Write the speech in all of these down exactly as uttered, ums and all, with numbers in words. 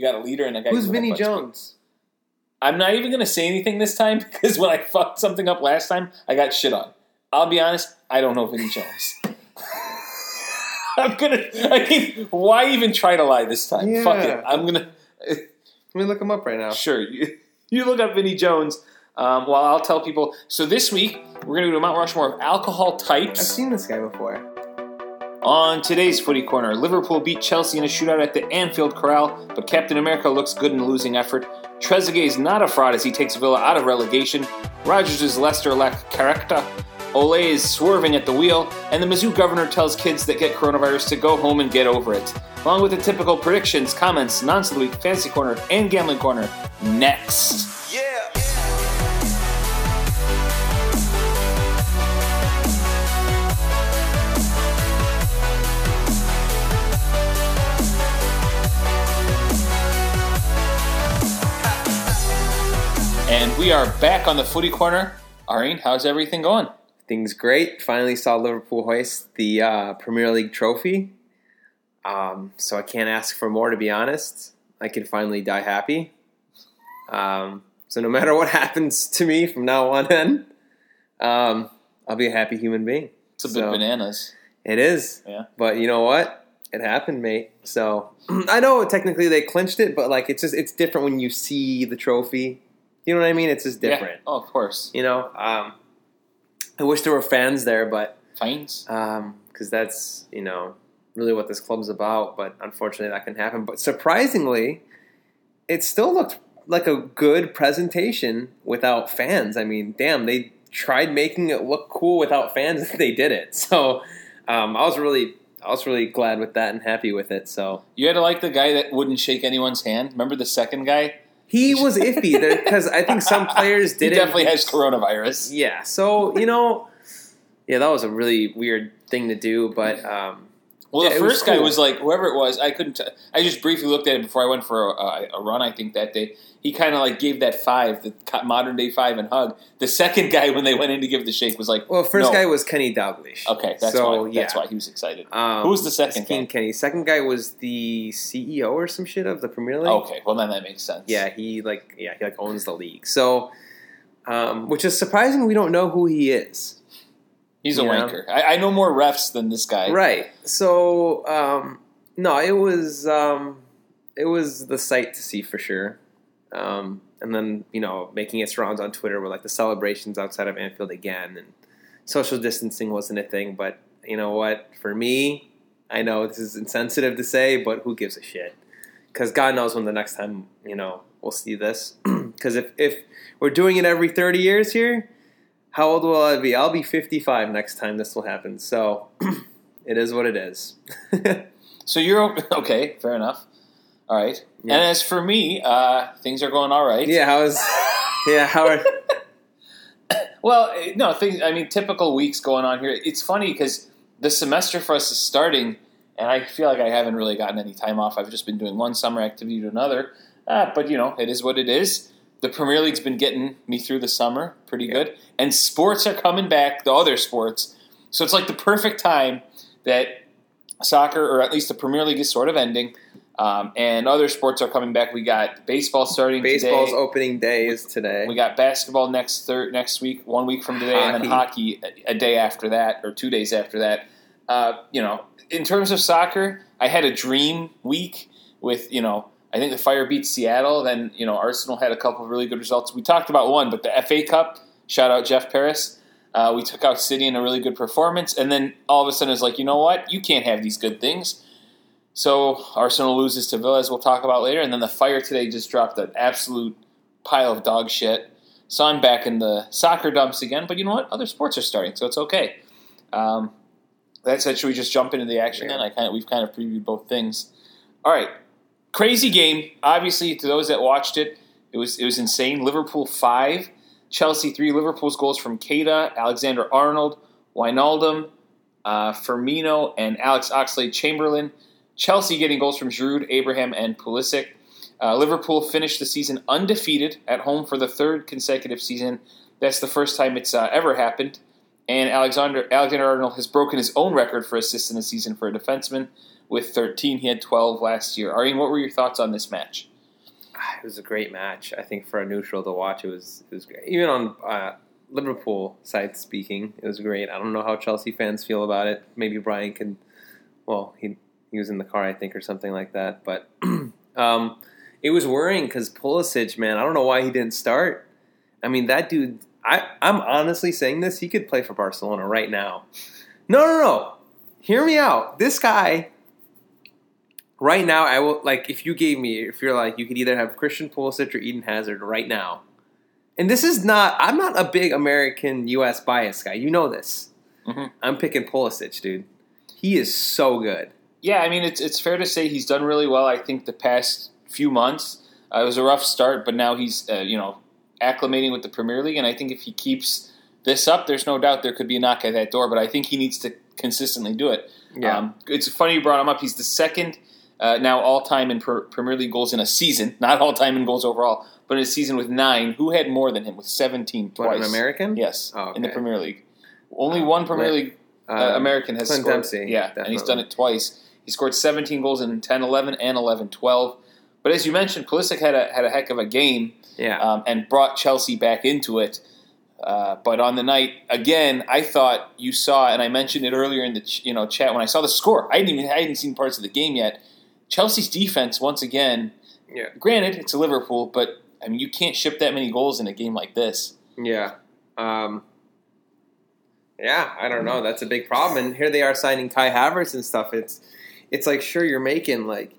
You got a leader and a guy who's Vinnie Jones. I'm not even going to say anything this time because when I fucked something up last time, I got shit on. I'll be honest, I don't know Vinnie Jones. I'm gonna. I keep, why even try to lie this time? Yeah. Fuck it. I'm gonna. Let me look him up right now. Sure. You, you look up Vinnie Jones. Um, while I'll tell people. So this week we're gonna do a Mount Rushmore of alcohol types. I've seen this guy before. On today's Footy Corner, Liverpool beat Chelsea in a shootout at the Anfield Corral, but Captain America looks good in the losing effort. Trezeguet is not a fraud as he takes Villa out of relegation. Rodgers' Leicester lack character. Ole is swerving at the wheel, and the Mizzou governor tells kids that get coronavirus to go home and get over it. Along with the typical predictions, comments, nonsense of the week, fantasy corner, and gambling corner. Next. Yeah. And we are back on the Footy Corner. Arine, how's everything going? Things great. Finally saw Liverpool hoist the uh, Premier League trophy. Um, so I can't ask for more, to be honest. I can finally die happy. Um, so no matter what happens to me from now on in, um, I'll be a happy human being. It's a bit so, bananas. It is. Yeah. But you know what? It happened, mate. So I know technically they clinched it, but like it's just it's different when you see the trophy. You know what I mean? It's just different. Yeah. Oh, of course. You know? Um, I wish there were fans there, but... Fans? Um, because that's, you know, really what this club's about, but unfortunately that can happen. But surprisingly, it still looked like a good presentation without fans. I mean, damn, they tried making it look cool without fans, and they did it. So um, I was really... I was really glad with that and happy with it, so... You had to like the guy that wouldn't shake anyone's hand? Remember the second guy? He was iffy because I think some players didn't. He definitely has coronavirus. Yeah. So, you know, yeah, that was a really weird thing to do. But, um, well, yeah, the first was guy cool. was like, whoever it was, I couldn't, t- I just briefly looked at it before I went for a, a run, I think, that day. He kind of like gave that five, the modern day five and hug. The second guy, when they went in to give the shake, was like, well, first no. guy was Kenny Dalglish. Okay. That's, so, why, yeah. that's why he was excited. Um, Who was the second King guy? Kenny. Second guy was the C E O or some shit of the Premier League. Okay. Well, then that makes sense. Yeah. He like, yeah, he like owns the league. So, um, which is surprising. We don't know who he is. He's a you wanker. Know? I, I know more refs than this guy. Right. So, um, no, it was, um, it was the sight to see for sure. Um, and then, you know, making its rounds on Twitter were like the celebrations outside of Anfield again, and social distancing wasn't a thing. But you know what? For me, I know this is insensitive to say, but who gives a shit? Because God knows when the next time, you know, we'll see this. Because if, if we're doing it every thirty years here, how old will I be? I'll be fifty-five next time this will happen. So it is what it is. So you're okay. Fair enough. All right. Yeah. And as for me, uh, things are going all right. Yeah, how is Yeah, how are Well, no, things I mean typical weeks going on here. It's funny cuz the semester for us is starting and I feel like I haven't really gotten any time off. I've just been doing one summer activity to another. Uh, but you know, it is what it is. The Premier League's been getting me through the summer pretty yeah. good. And sports are coming back, the other sports. So it's like the perfect time that soccer or at least the Premier League is sort of ending. Um, and other sports are coming back. We got baseball starting Baseball's today. Baseball's opening day is today. We got basketball next thir- next week, one week from today, hockey. And then hockey a, a day after that or two days after that. Uh, you know, in terms of soccer, I had a dream week with, you know, I think the Fire beat Seattle. Then, you know, Arsenal had a couple of really good results. We talked about one, but the F A Cup, shout out Jeff Paris. Uh, we took out City in a really good performance. And then all of a sudden it's like, you know what? You can't have these good things. So Arsenal loses to Villa, as we'll talk about later. And then the Fire today just dropped an absolute pile of dog shit. So I'm back in the soccer dumps again. But you know what? Other sports are starting, so it's okay. Um, that said, should we just jump into the action yeah. then? I kind of, we've kind of previewed both things. All right. Crazy game. Obviously, to those that watched it, it was it was insane. Liverpool five, Chelsea three. Liverpool's goals from Keita, Alexander-Arnold, Wijnaldum, uh, Firmino, and Alex Oxlade-Chamberlain. Chelsea getting goals from Giroud, Abraham, and Pulisic. Uh, Liverpool finished the season undefeated at home for the third consecutive season. That's the first time it's uh, ever happened And Alexander Alexander-Arnold has broken his own record for assists in the season for a defenseman with thirteen. He had twelve last year. Arjen, what were your thoughts on this match? It was a great match. I think for a neutral to watch, it was it was great. Even on uh, Liverpool side speaking, it was great. I don't know how Chelsea fans feel about it. Maybe Brian can. Well, he he was in the car, I think, or something like that. But um, it was worrying because Pulisic, man, I don't know why he didn't start. I mean, that dude. I, I'm honestly saying this. He could play for Barcelona right now. No, no, no. Hear me out. This guy, right now, I will, like, if you gave me, if you're like, you could either have Christian Pulisic or Eden Hazard right now. And this is not, I'm not a big American U S bias guy. You know this. Mm-hmm. I'm picking Pulisic, dude. He is so good. Yeah, I mean, it's it's fair to say he's done really well, I think, the past few months. Uh, it was a rough start, but now he's, uh, you know, acclimating with the Premier League, and I think if he keeps this up, there's no doubt there could be a knock at that door, but I think he needs to consistently do it. Yeah. Um, it's funny you brought him up. He's the second uh, now all-time in per- Premier League goals in a season, not all-time in goals overall, but in a season with nine. Who had more than him with seventeen twice? What, an American? Yes, oh, okay. In the Premier League. Only uh, one Premier League uh, American has Clint scored. Dempsey, yeah, definitely. And he's done it twice. He scored seventeen goals in ten eleven and eleven twelve. But as you mentioned, Pulisic had a had a heck of a game, yeah, um, and brought Chelsea back into it. Uh, but on the night again, I thought you saw, and I mentioned it earlier in the ch- you know chat when I saw the score. I didn't even I hadn't seen parts of the game yet. Chelsea's defense once again. Yeah. Granted, it's a Liverpool, but I mean you can't ship that many goals in a game like this. Yeah. Um, yeah, I don't know. That's a big problem. And here they are signing Kai Havertz and stuff. It's it's like sure you're making like.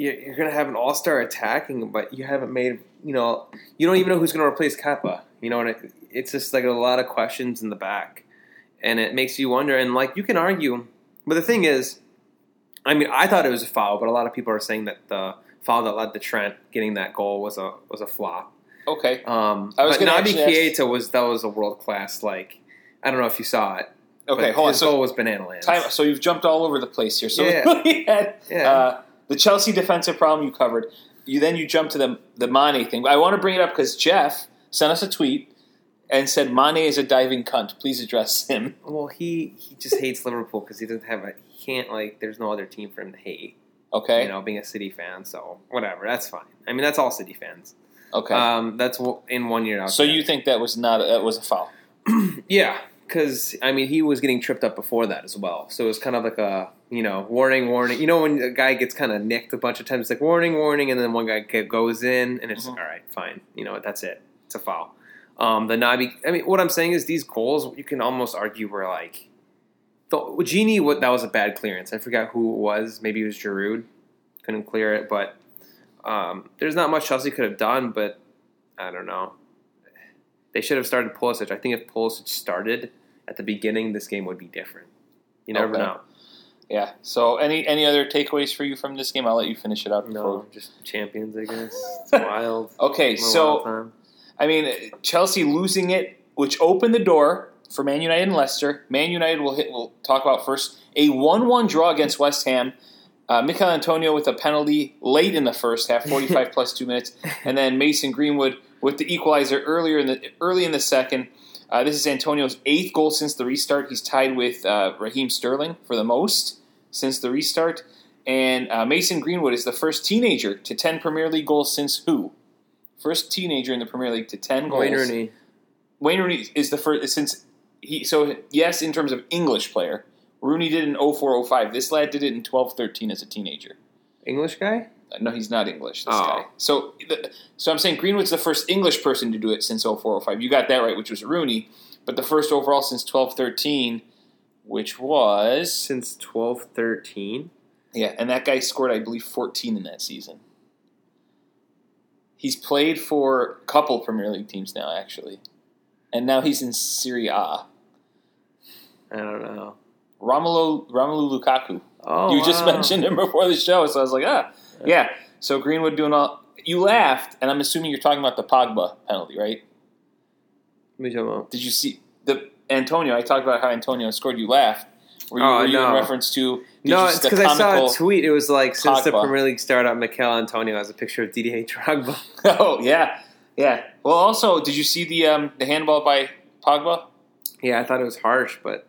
You're going to have an all-star attacking, but you haven't made, you know, you don't even know who's going to replace Kepa. You know, and it, it's just like a lot of questions in the back. And it makes you wonder. And, like, you can argue. But the thing is, I mean, I thought it was a foul, but a lot of people are saying that the foul that led to Trent getting that goal was a was a flop. Okay. Um, I was but Naby Keita, was, that was a world-class, like, I don't know if you saw it. Okay, hold on. His so, goal was banana lands. Time, so you've jumped all over the place here. So yeah. yeah. yeah. Uh, The Chelsea defensive problem you covered. You Then you jump to the the Mane thing. I want to bring it up because Jeff sent us a tweet and said, Mane is a diving cunt. Please address him. Well, he, he just hates Liverpool because he doesn't have a – he can't, like – there's no other team for him to hate. Okay. You know, being a City fan, so whatever. That's fine. I mean, that's all City fans. Okay. Um, that's in one year out. So there. You think that was not – that was a foul? Yeah, because, I mean, he was getting tripped up before that as well. So it was kind of like a – you know, warning, warning. You know when a guy gets kind of nicked a bunch of times, it's like warning, warning, and then one guy goes in, and it's mm-hmm. like, all right, fine. You know, that's it. It's a foul. Um, the Naby, I mean, what I'm saying is these goals, you can almost argue were like, the Genie, what, that was a bad clearance. I forgot who it was. Maybe it was Giroud. Couldn't clear it, but um, there's not much Chelsea could have done, but I don't know. They should have started Pulisic. I think if Pulisic started at the beginning, this game would be different. You never okay. know. Yeah. So, any any other takeaways for you from this game? I'll let you finish it out. No, just champions, I guess. It's wild. Okay, so wild I mean, Chelsea losing it, which opened the door for Man United and Leicester. Man United will hit. We'll talk about first a one-one draw against West Ham. Uh, Michail Antonio with a penalty late in the first half, forty-five plus two minutes, and then Mason Greenwood with the equalizer earlier in the early in the second. Uh, this is Antonio's eighth goal since the restart. He's tied with uh, Raheem Sterling for the most since the restart. And uh, Mason Greenwood is the first teenager to ten Premier League goals since who? First teenager in the Premier League to ten goals. Wayne Rooney. Wayne Rooney is the first since he. So yes, in terms of English player, Rooney did it in oh four oh five. This lad did it in twelve thirteen as a teenager. English guy? Uh, no, he's not English. This oh. guy. So, the, so I'm saying Greenwood's the first English person to do it since oh four oh five. You got that right, which was Rooney, but the first overall since twelve thirteen, which was since twelve thirteen. Yeah, and that guy scored, I believe, fourteen in that season. He's played for a couple Premier League teams now, actually, and now he's in Serie A. I don't know. Romelu Romelu Lukaku. Oh, you just wow. mentioned him before the show, so I was like, ah. Yeah, so Greenwood doing all – you laughed, and I'm assuming you're talking about the Pogba penalty, right? Let me talk about. Did you see – the Antonio, I talked about how Antonio scored, you laughed. Were you, oh, were you no. in reference to – No, it's because I saw a tweet. It was like, since Pogba. The Premier League started, Mikel Antonio has a picture of Didier Drogba. Oh, yeah, yeah. Well, also, did you see the um, the handball by Pogba? Yeah, I thought it was harsh, but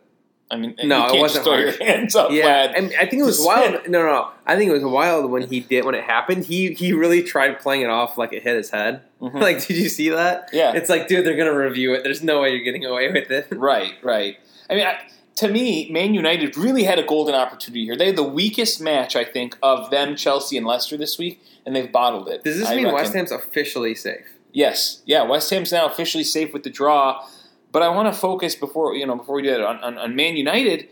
I mean, no, you it wasn't throw harsh. Your hands up, yeah, lad. And I think it was wild. No, no, no, I think it was wild when he did when it happened. He he really tried playing it off like it hit his head. Mm-hmm. Like, did you see that? Yeah, it's like, dude, they're gonna review it. There's no way you're getting away with it. Right, right. I mean, I, to me, Man United really had a golden opportunity here. They had the weakest match, I think, of them, Chelsea, and Leicester this week, and they've bottled it. Does this I mean reckon. West Ham's officially safe? Yes, yeah, West Ham's now officially safe with the draw. But I want to focus before you know before we do that on, on, on Man United,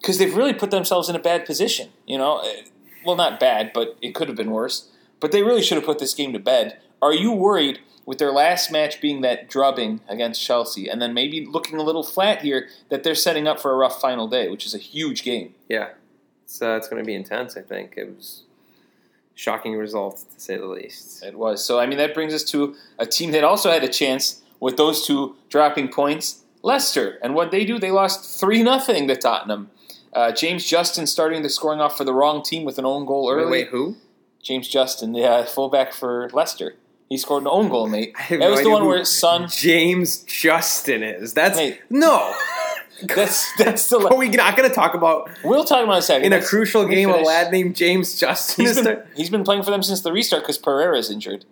because they've really put themselves in a bad position. You know, well, not bad, but it could have been worse. But they really should have put this game to bed. Are you worried with their last match being that drubbing against Chelsea, and then maybe looking a little flat here, that they're setting up for a rough final day, which is a huge game? Yeah, so it's going to be intense. I think it was shocking results, to say the least. It was. So I mean, that brings us to a team that also had a chance. With those two dropping points, Leicester. And what they do, they lost three nothing to Tottenham. Uh, James Justin starting the scoring off for the wrong team with an own goal early. Wait, wait who? James Justin, the uh, fullback for Leicester. He scored an own goal, mate. That no was the one where Son James Justin is. That's mate, no. That's that's the. Are we not going to talk about? We'll talk about it in a second. In a crucial game, finish. A lad named James Justin. He's, is been, he's been playing for them since the restart because Pereira's injured.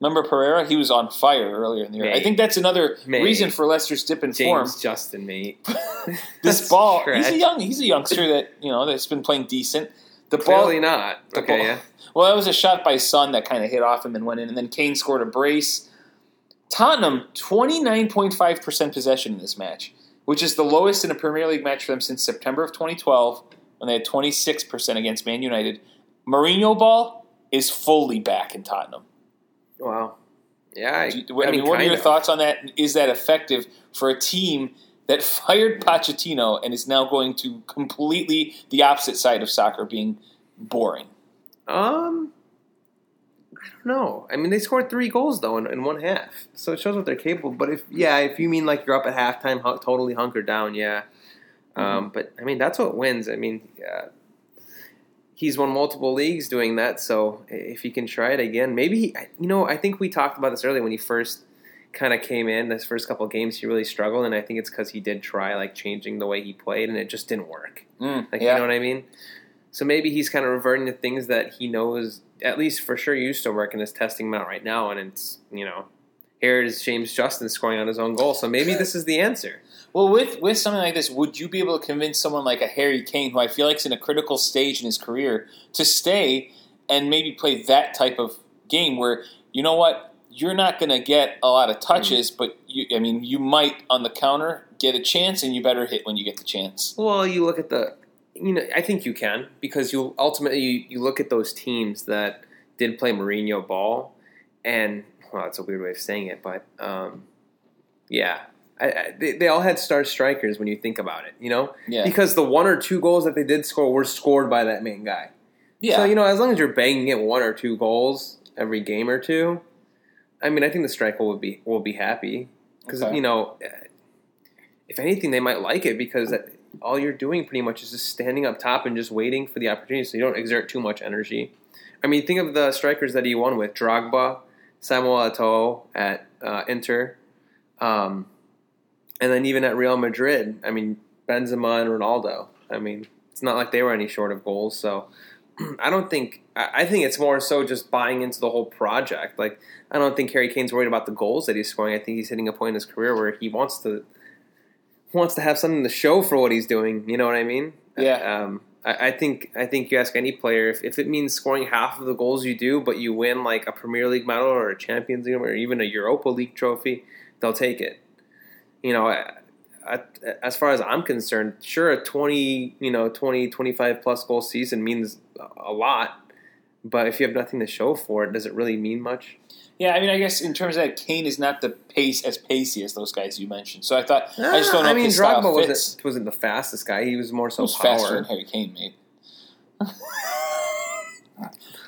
Remember Pereira? He was on fire earlier in the year. Mate. I think that's another Mate. reason for Leicester's dip in James form. James Justin, mate. This ball. Correct. He's a young. He's a youngster that you know that's been playing decent. The Clearly ball, not. Okay, ball, yeah. Well, that was a shot by Son that kind of hit off him and went in, and then Kane scored a brace. Tottenham twenty-nine point five percent possession in this match, which is the lowest in a Premier League match for them since September of twenty twelve, when they had twenty-six percent against Man United. Mourinho ball is fully back in Tottenham. Wow. Yeah. I, you, I mean, I mean what are your of. thoughts on that? Is that effective for a team that fired Pochettino and is now going to completely the opposite side of soccer, being boring? Um, I don't know. I mean, they scored three goals, though, in, in one half. So it shows what they're capable. But, if yeah, if you mean like you're up at halftime, totally hunkered down, yeah. Mm-hmm. Um, but, I mean, that's what wins. I mean, yeah. He's won multiple leagues doing that, so if he can try it again, maybe he, you know, I think we talked about this earlier when he first kind of came in. His first couple of games, he really struggled, and I think it's because he did try like changing the way he played, and it just didn't work. Mm, like yeah. You know what I mean? So maybe he's kind of reverting to things that he knows, at least for sure, used to work, and is testing them out right now. And it's you know, here is James Justin scoring on his own goal, so maybe this is the answer. Well, with, with something like this, would you be able to convince someone like a Harry Kane, who I feel like is in a critical stage in his career, to stay and maybe play that type of game where, you know what, you're not going to get a lot of touches, mm. but, you, I mean, you might on the counter get a chance, and you better hit when you get the chance? Well, you look at the – you know, I think you can, because you ultimately you, you look at those teams that did play Mourinho ball, and – well, it's a weird way of saying it, but um, yeah – I, I, they, they all had star strikers when you think about it, you know? Yeah. Because the one or two goals that they did score were scored by that main guy. Yeah. So, you know, as long as you're banging in one or two goals every game or two, I mean, I think the striker will be will be happy. Because, okay. you know, if anything, they might like it because that, all you're doing pretty much is just standing up top and just waiting for the opportunity so you don't exert too much energy. I mean, think of the strikers that he won with. Drogba, Samuel Eto'o at uh, Inter, um... and then even at Real Madrid, I mean, Benzema and Ronaldo. I mean, it's not like they were any short of goals. So I don't think – I think it's more so just buying into the whole project. Like, I don't think Harry Kane's worried about the goals that he's scoring. I think he's hitting a point in his career where he wants to wants to have something to show for what he's doing. You know what I mean? Yeah. Um, I, I think I think you ask any player, if, if it means scoring half of the goals you do, but you win like a Premier League medal or a Champions League or even a Europa League trophy, they'll take it. You know, I, I, as far as I'm concerned, sure, a twenty, you know, twenty, twenty-five-plus goal season means a lot. But if you have nothing to show for it, does it really mean much? Yeah, I mean, I guess in terms of that, Kane is not the pace as pacey as those guys you mentioned. So I thought ah, I just don't know I if mean, his style Drogba fits. Wasn't, wasn't the fastest guy. He was more so Who's power. Faster than Harry Kane, mate.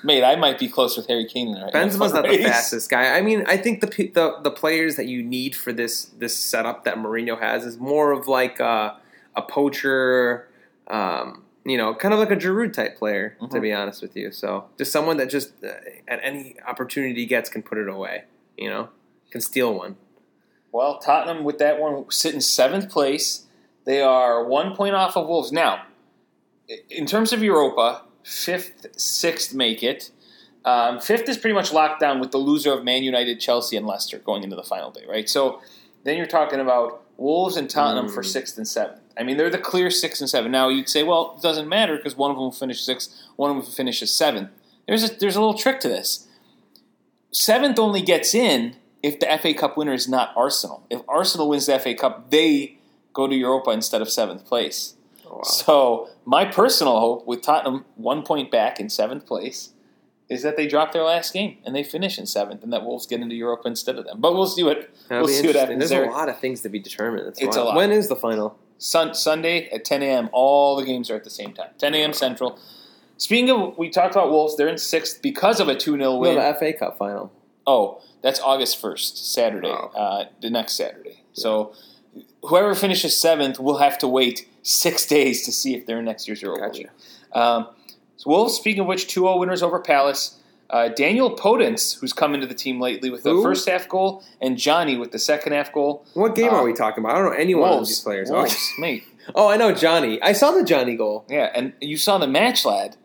Mate, I might be close with Harry Kane right now. Benzema's not the fastest guy. I mean, I think the, the the players that you need for this this setup that Mourinho has is more of like a, a poacher, um, you know, kind of like a Giroud type player, mm-hmm. to be honest with you. So just someone that just uh, at any opportunity he gets can put it away, you know, can steal one. Well, Tottenham with that one sit in seventh place. They are one point off of Wolves. Now, in terms of Europa, fifth, sixth make it. Um, fifth is pretty much locked down with the loser of Man United, Chelsea, and Leicester going into the final day, right? So then you're talking about Wolves and Tottenham mm. for sixth and seventh. I mean, they're the clear sixth and seventh. Now, you'd say, well, it doesn't matter because one of them will finish sixth, one of them finishes seventh. There's a, there's a little trick to this. Seventh only gets in if the F A Cup winner is not Arsenal. If Arsenal wins the F A Cup, they go to Europa instead of seventh place. Oh, wow. So my personal hope, with Tottenham one point back in seventh place, is that they drop their last game and they finish in seventh, and that Wolves get into Europa instead of them. But we'll see what That'll we'll see what happens. There's there. a lot of things to be determined. That's it's wild. a lot. When is the final? Sun, Sunday at ten a.m. All the games are at the same time. ten a.m. Central. Speaking of, we talked about Wolves. They're in sixth because of a two nil win. No, the F A Cup final. Oh, that's August first, Saturday, oh. uh, the next Saturday. Yeah. So whoever finishes seventh will have to wait six days to see if they're in next year's Europa League. Gotcha. Um, so Wolves, speaking of which, two nil winners over Palace. Uh, Daniel Podence, who's come into the team lately with Who? the first half goal, and Johnny with the second half goal. What game uh, are we talking about? I don't know any one of these players. Wolves, mate. Oh, I know Johnny. I saw the Johnny goal. Yeah, and you saw the match, lad.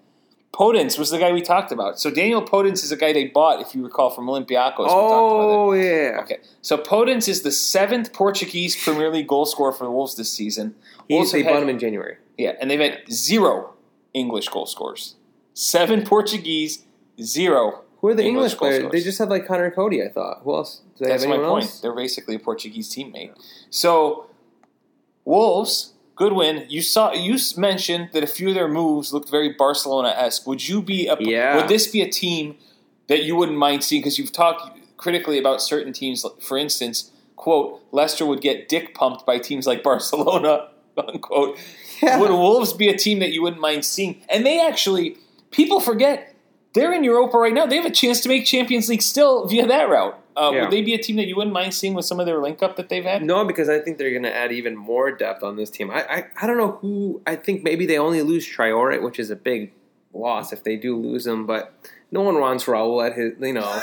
Podence was the guy we talked about. So Daniel Podence is a guy they bought, if you recall, from Olympiacos. Oh, we talked about it. yeah. Okay. So Podence is the seventh Portuguese Premier League goal scorer for the Wolves this season. Wolves they bought him in January. Yeah, and they've had zero English goal scorers. Seven Portuguese, zero. Who are the English, English goal players? They just had like Connor Cody, I thought. Who else? Did they That's have my point. Else? They're basically a Portuguese teammate. So Wolves. Good win. You saw. You mentioned that a few of their moves looked very Barcelona-esque. Would you be? A, yeah. Would this be a team that you wouldn't mind seeing? Because you've talked critically about certain teams. For instance, quote, Leicester would get dick pumped by teams like Barcelona, unquote. Yeah. Would Wolves be a team that you wouldn't mind seeing? And they actually, people forget, they're in Europa right now. They have a chance to make Champions League still via that route. Uh, yeah. Would they be a team that you wouldn't mind seeing with some of their link-up that they've had? No, because I think they're going to add even more depth on this team. I, I I don't know who – I think maybe they only lose Traoré, which is a big loss if they do lose him. But no one wants Raul at his – you know.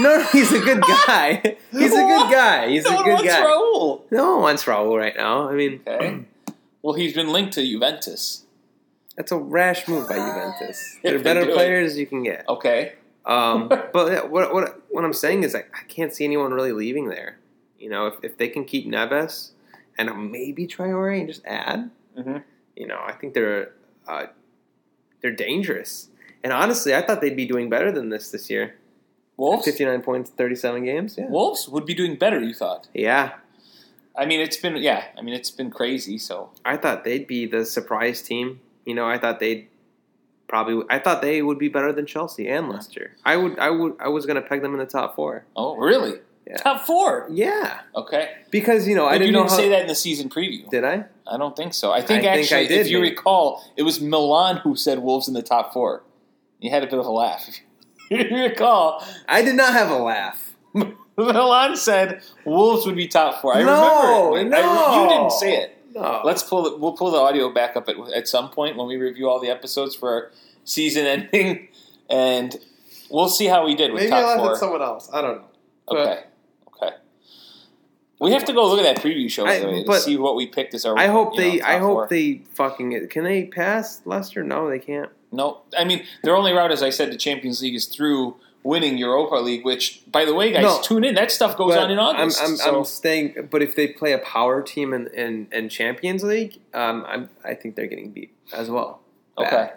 No, he's a good guy. He's a good guy. He's no a good guy. No one wants Raul. No one wants Raul right now. I mean okay. – Well, he's been linked to Juventus. That's a rash move by Juventus. They're better players you can get. Okay. Um, but what what what I'm saying is I, I can't see anyone really leaving there. You know, if, if they can keep Neves and maybe Traoré and just add, mm-hmm. you know, I think they're uh, they're dangerous. And honestly, I thought they'd be doing better than this this year. Wolves? At fifty-nine points, thirty-seven games. Yeah. Wolves would be doing better, you thought? Yeah. I mean, it's been yeah. I mean, it's been crazy. So I thought they'd be the surprise team. You know, I thought they'd. Probably, I thought they would be better than Chelsea and Leicester. I would, I would, I was going to peg them in the top four. Oh, really? Yeah. Top four? Yeah. Okay. Because you know, but I didn't. You didn't know how, say that in the season preview, did I? I don't think so. I think I actually, think I did, if you maybe. recall, it was Milan who said Wolves in the top four. You had a bit of a laugh. If you recall, I did not have a laugh. Milan said Wolves would be top four. I no, remember. It. No, I, you didn't say it. No. Let's pull it. We'll pull the audio back up at, at some point when we review all the episodes for our season ending, and we'll see how we did with Maybe top I'll four. Maybe I laughed at someone else. I don't know. Okay. But, okay. We have to go look at that preview show I, though, to see what we picked as our. I hope they. Know, I hope four. they fucking. Can they pass Leicester? No, they can't. No, I mean their only route, as I said, to Champions League is through winning Europa League. Which, by the way, guys, no, tune in. That stuff goes on in August. I'm, I'm, so. I'm staying. But if they play a power team in, in, in Champions League, um, I'm, I think they're getting beat as well. Bad. Okay.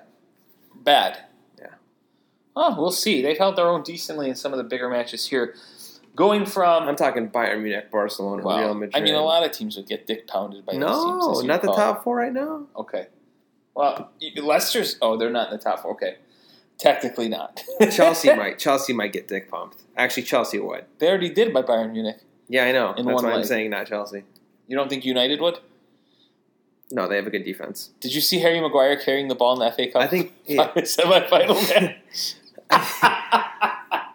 Bad. Yeah. Oh, we'll see. They've held their own decently in some of the bigger matches here. Going from... I'm talking Bayern Munich, Barcelona, wow. Real Madrid. I mean, a lot of teams would get dick pounded by no, those teams. No, not the top four right now. Okay. Well, Leicester's... Oh, they're not in the top four. Okay. Technically not. Chelsea might. Chelsea might get dick pumped. Actually, Chelsea would. They already did by Bayern Munich. Yeah, I know. That's why I'm saying not Chelsea. You don't think United would? No, they have a good defense. Did you see Harry Maguire carrying the ball in the F A Cup? I think yeah. semi-final match. That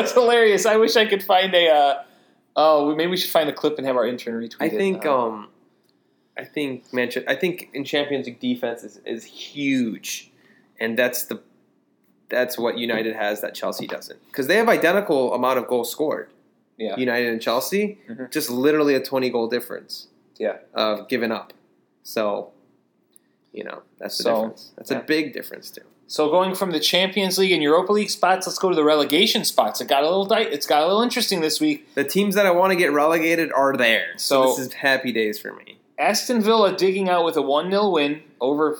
was hilarious. I wish I could find a. Uh, oh, maybe we should find a clip and have our intern retweet I it. I think. Uh, um, I think Manchester. I think in Champions League defense is, is huge, and that's the that's what United has that Chelsea doesn't because they have identical amount of goals scored. yeah. United and Chelsea, mm-hmm. just literally a twenty-goal difference yeah. of giving up. So, you know, that's the so, difference. That's yeah. a big difference, too. So going from the Champions League and Europa League spots, let's go to the relegation spots. It got a little di- it's got a little interesting this week. The teams that I want to get relegated are there. So, so this is happy days for me. Aston Villa digging out with a one nil win over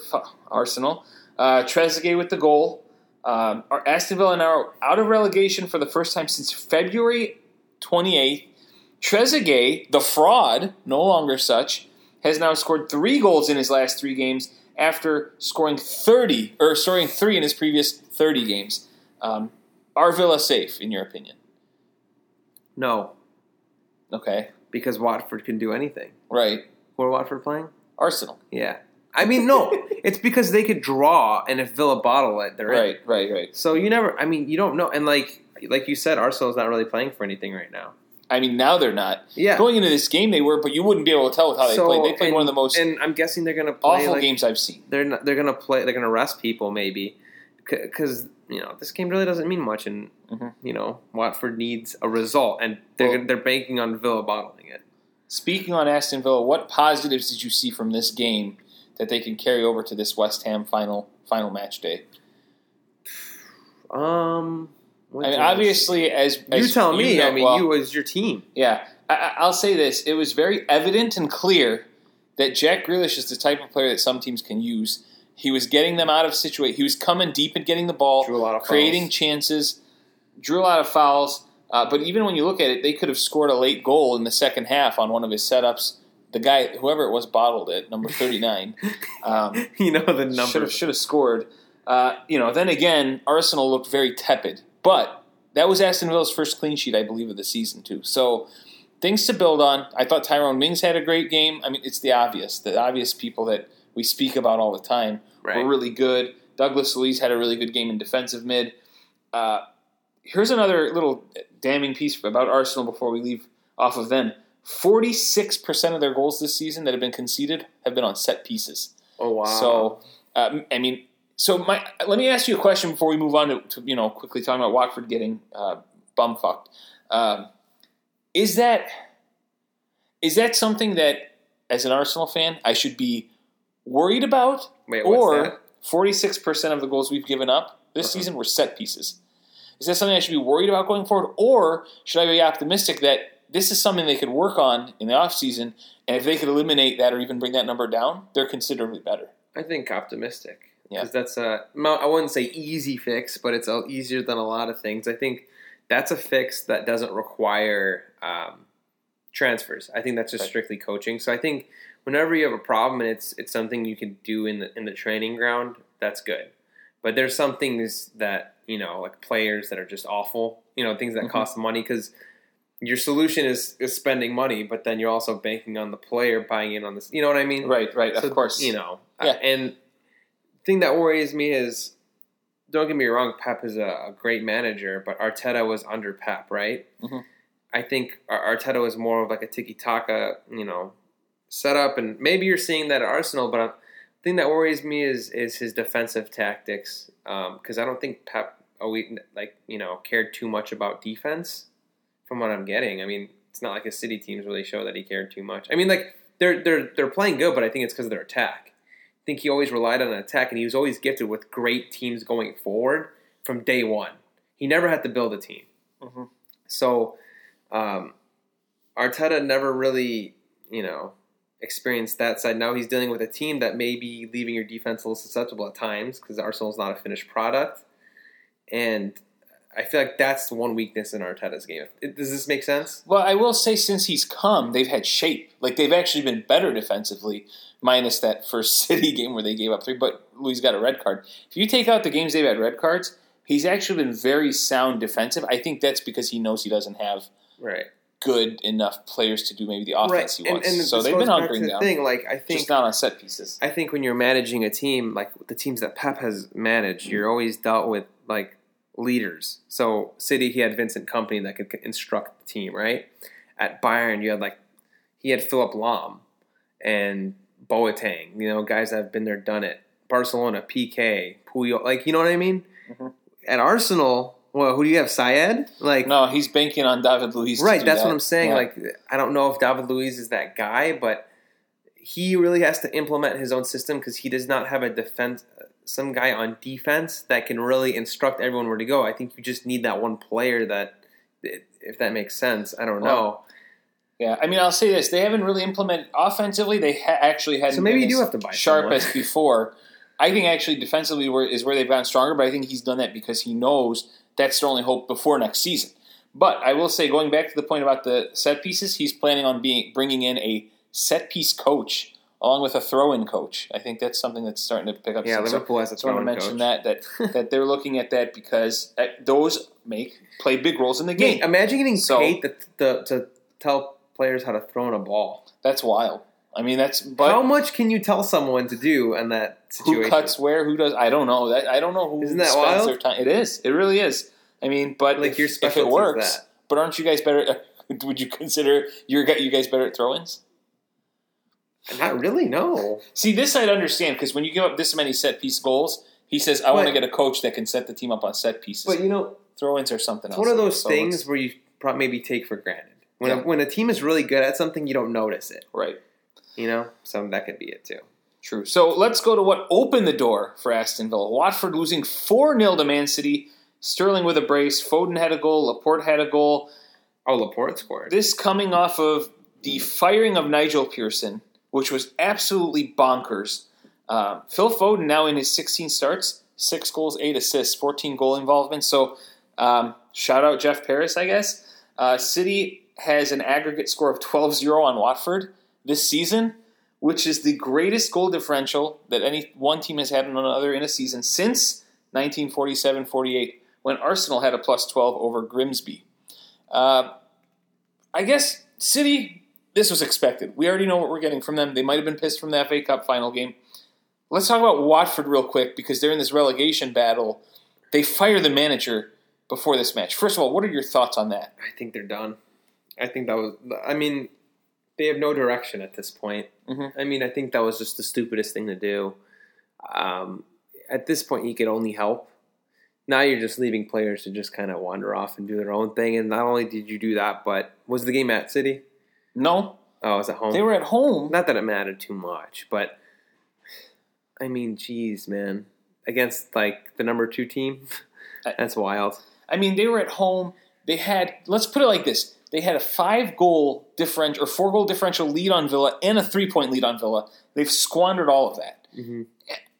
Arsenal. Uh, Trezeguet with the goal. Um, Aston Villa now out of relegation for the first time since February twenty-eighth. Trezeguet, the fraud, no longer such, has now scored three goals in his last three games. After scoring thirty, or scoring three in his previous thirty games, um, are Villa safe in your opinion? No. Okay. Because Watford can do anything, right? Who are Watford playing? Arsenal. Yeah. I mean, no. It's because they could draw, and if Villa bottle it, they're right, in. right, right. So you never. I mean, you don't know, and like, like you said, Arsenal's not really playing for anything right now. I mean, now they're not. Yeah. Going into this game, they were, but you wouldn't be able to tell with how they so, played. They played and, one of the most. And I'm guessing they're going to play awful like, games I've seen. They're not, they're going to play. They're going to rest people maybe, because you know this game really doesn't mean much, and mm-hmm. you know Watford needs a result, and they're well, they're banking on Villa bottling it. Speaking on Aston Villa, what positives did you see from this game that they can carry over to this West Ham final final match day? Um. What I mean, obviously, as, as you tell you me, know, I mean, well, you as your team. Yeah, I, I'll say this. It was very evident and clear that Jack Grealish is the type of player that some teams can use. He was getting them out of situation. He was coming deep and getting the ball, drew a lot of creating fouls. chances, drew a lot of fouls. Uh, but even when you look at it, they could have scored a late goal in the second half on one of his setups. The guy, whoever it was, bottled it, number thirty-nine. um, you know, the number. Should have, should have scored. Uh, you know, then again, Arsenal looked very tepid. But that was Aston Villa's first clean sheet, I believe, of the season, too. So things to build on. I thought Tyrone Mings had a great game. I mean, it's the obvious. The obvious people that we speak about all the time right. were really good. Douglas Luiz had a really good game in defensive mid. Uh, here's another little damning piece about Arsenal before we leave off of them. forty-six percent of their goals this season that have been conceded have been on set pieces. Oh, wow. So, uh, I mean... So my, let me ask you a question before we move on to, to you know quickly talking about Watford getting uh, bumfucked. Um, is that is that something that as an Arsenal fan I should be worried about? Wait, or forty-six percent of the goals we've given up this uh-huh. season were set pieces. Is that something I should be worried about going forward, or should I be optimistic that this is something they could work on in the offseason, and if they could eliminate that or even bring that number down, they're considerably better? I think optimistic. Because yeah. that's a, I wouldn't say easy fix, but it's easier than a lot of things. I think that's a fix that doesn't require um, transfers. I think that's just right. strictly coaching. So I think whenever you have a problem and it's it's something you can do in the in the training ground, that's good. But there's some things that, you know, like players that are just awful, you know, things that mm-hmm. cost money because your solution is, is spending money, but then you're also banking on the player buying in on this. You know what I mean? Right, right, so, of course. You know, yeah. I, and... thing that worries me is, don't get me wrong, Pep is a, a great manager, but Arteta was under Pep, right? Mm-hmm. I think Arteta was more of like a tiki-taka, you know, setup, and maybe you're seeing that at Arsenal, but the thing that worries me is is his defensive tactics, because um, I don't think Pep always, like you know cared too much about defense, from what I'm getting. I mean, it's not like his City teams really show that he cared too much. I mean, like they're they're they're playing good, but I think it's because of their attack. I think he always relied on an attack, and he was always gifted with great teams going forward from day one. He never had to build a team. Mm-hmm. So um, Arteta never really, you know, experienced that side. Now he's dealing with a team that may be leaving your defense a little susceptible at times because Arsenal's not a finished product. And I feel like that's the one weakness in Arteta's game. Does this make sense? Well, I will say since he's come, they've had shape. Like, they've actually been better defensively, minus that first City game where they gave up three, but Luis got a red card. If you take out the games they've had red cards, he's actually been very sound defensive. I think that's because he knows he doesn't have right. good enough players to do maybe the offense right. he wants. And, and so they've been hunkering down. Thing, like, I think, just not on set pieces. I think when you're managing a team, like the teams that Pep has managed, mm-hmm. you're always dealt with, like, leaders. So City, he had Vincent Kompany that could instruct the team, right? At Bayern, you had, like, he had Philipp Lahm and Boateng, you know, guys that have been there, done it. Barcelona, P K, Puyol, like, you know what I mean? Mm-hmm. At Arsenal, well, who do you have, Syed? Like, no, he's banking on David Luiz. Right, to do that's that. What I'm saying. Yeah. Like, I don't know if David Luiz is that guy, but he really has to implement his own system because he does not have a defense, some guy on defense that can really instruct everyone where to go. I think you just need that one player that, if that makes sense, I don't well, know. Yeah, I mean, I'll say this: they haven't really implemented offensively. They ha- actually hadn't. So maybe been you do as have to buy sharp someone. As before. I think actually defensively is where they've gotten stronger, but I think he's done that because he knows that's their only hope before next season. But I will say, going back to the point about the set pieces, he's planning on being bringing in a set piece coach along with a throw-in coach. I think that's something that's starting to pick up. Yeah, some. Liverpool has a throw-in coach. I just want to mention coach. that that that they're looking at that because those make play big roles in the game. Wait, imagine getting so, paid to, to, to tell players how to throw in a ball. That's wild. I mean, that's but how much can you tell someone to do in that situation? Who cuts where? Who does? I don't know. That I don't know who Isn't that spends wild? their time. It is. It really is. I mean, but like if, your if it works, that. but aren't you guys better? Would you consider your you guys better at throw-ins? Not really. No. See, this I'd understand because when you give up this many set piece goals, he says, "I want to get a coach that can set the team up on set pieces." But you know, throw-ins are something. It's else. One of those so things where you probably maybe take for granted when yeah. a, when a team is really good at something, you don't notice it. Right. You know, so that could be it too. True. So let's go to what opened the door for Aston Villa. Watford losing four nil to Man City. Sterling with a brace. Foden had a goal. Laporte had a goal. Oh, Laporte scored. This coming off of the firing of Nigel Pearson, which was absolutely bonkers. Um, Phil Foden now in his sixteen starts, six goals, eight assists, fourteen goal involvement. So um, shout out Jeff Paris, I guess. Uh, City has an aggregate score of twelve zero on Watford this season, which is the greatest goal differential that any one team has had on another in a season since nineteen forty-seven forty-eight, when Arsenal had a plus twelve over Grimsby. Uh, I guess City, this was expected. We already know what we're getting from them. They might have been pissed from the F A Cup final game. Let's talk about Watford real quick because they're in this relegation battle. They fire the manager before this match. First of all, what are your thoughts on that? I think they're done. I think that was – I mean – they have no direction at this point. Mm-hmm. I mean, I think that was just the stupidest thing to do. Um, at this point, you could only help. Now you're just leaving players to just kind of wander off and do their own thing. And not only did you do that, but was the game at City? No. Oh, it was at home. They were at home. Not that it mattered too much, but I mean, geez, man. Against, like, the number two team? That's wild. I mean, they were at home. They had, let's put it like this. They had a five-goal differential or four-goal differential lead on Villa and a three-point lead on Villa. They've squandered all of that. Mm-hmm.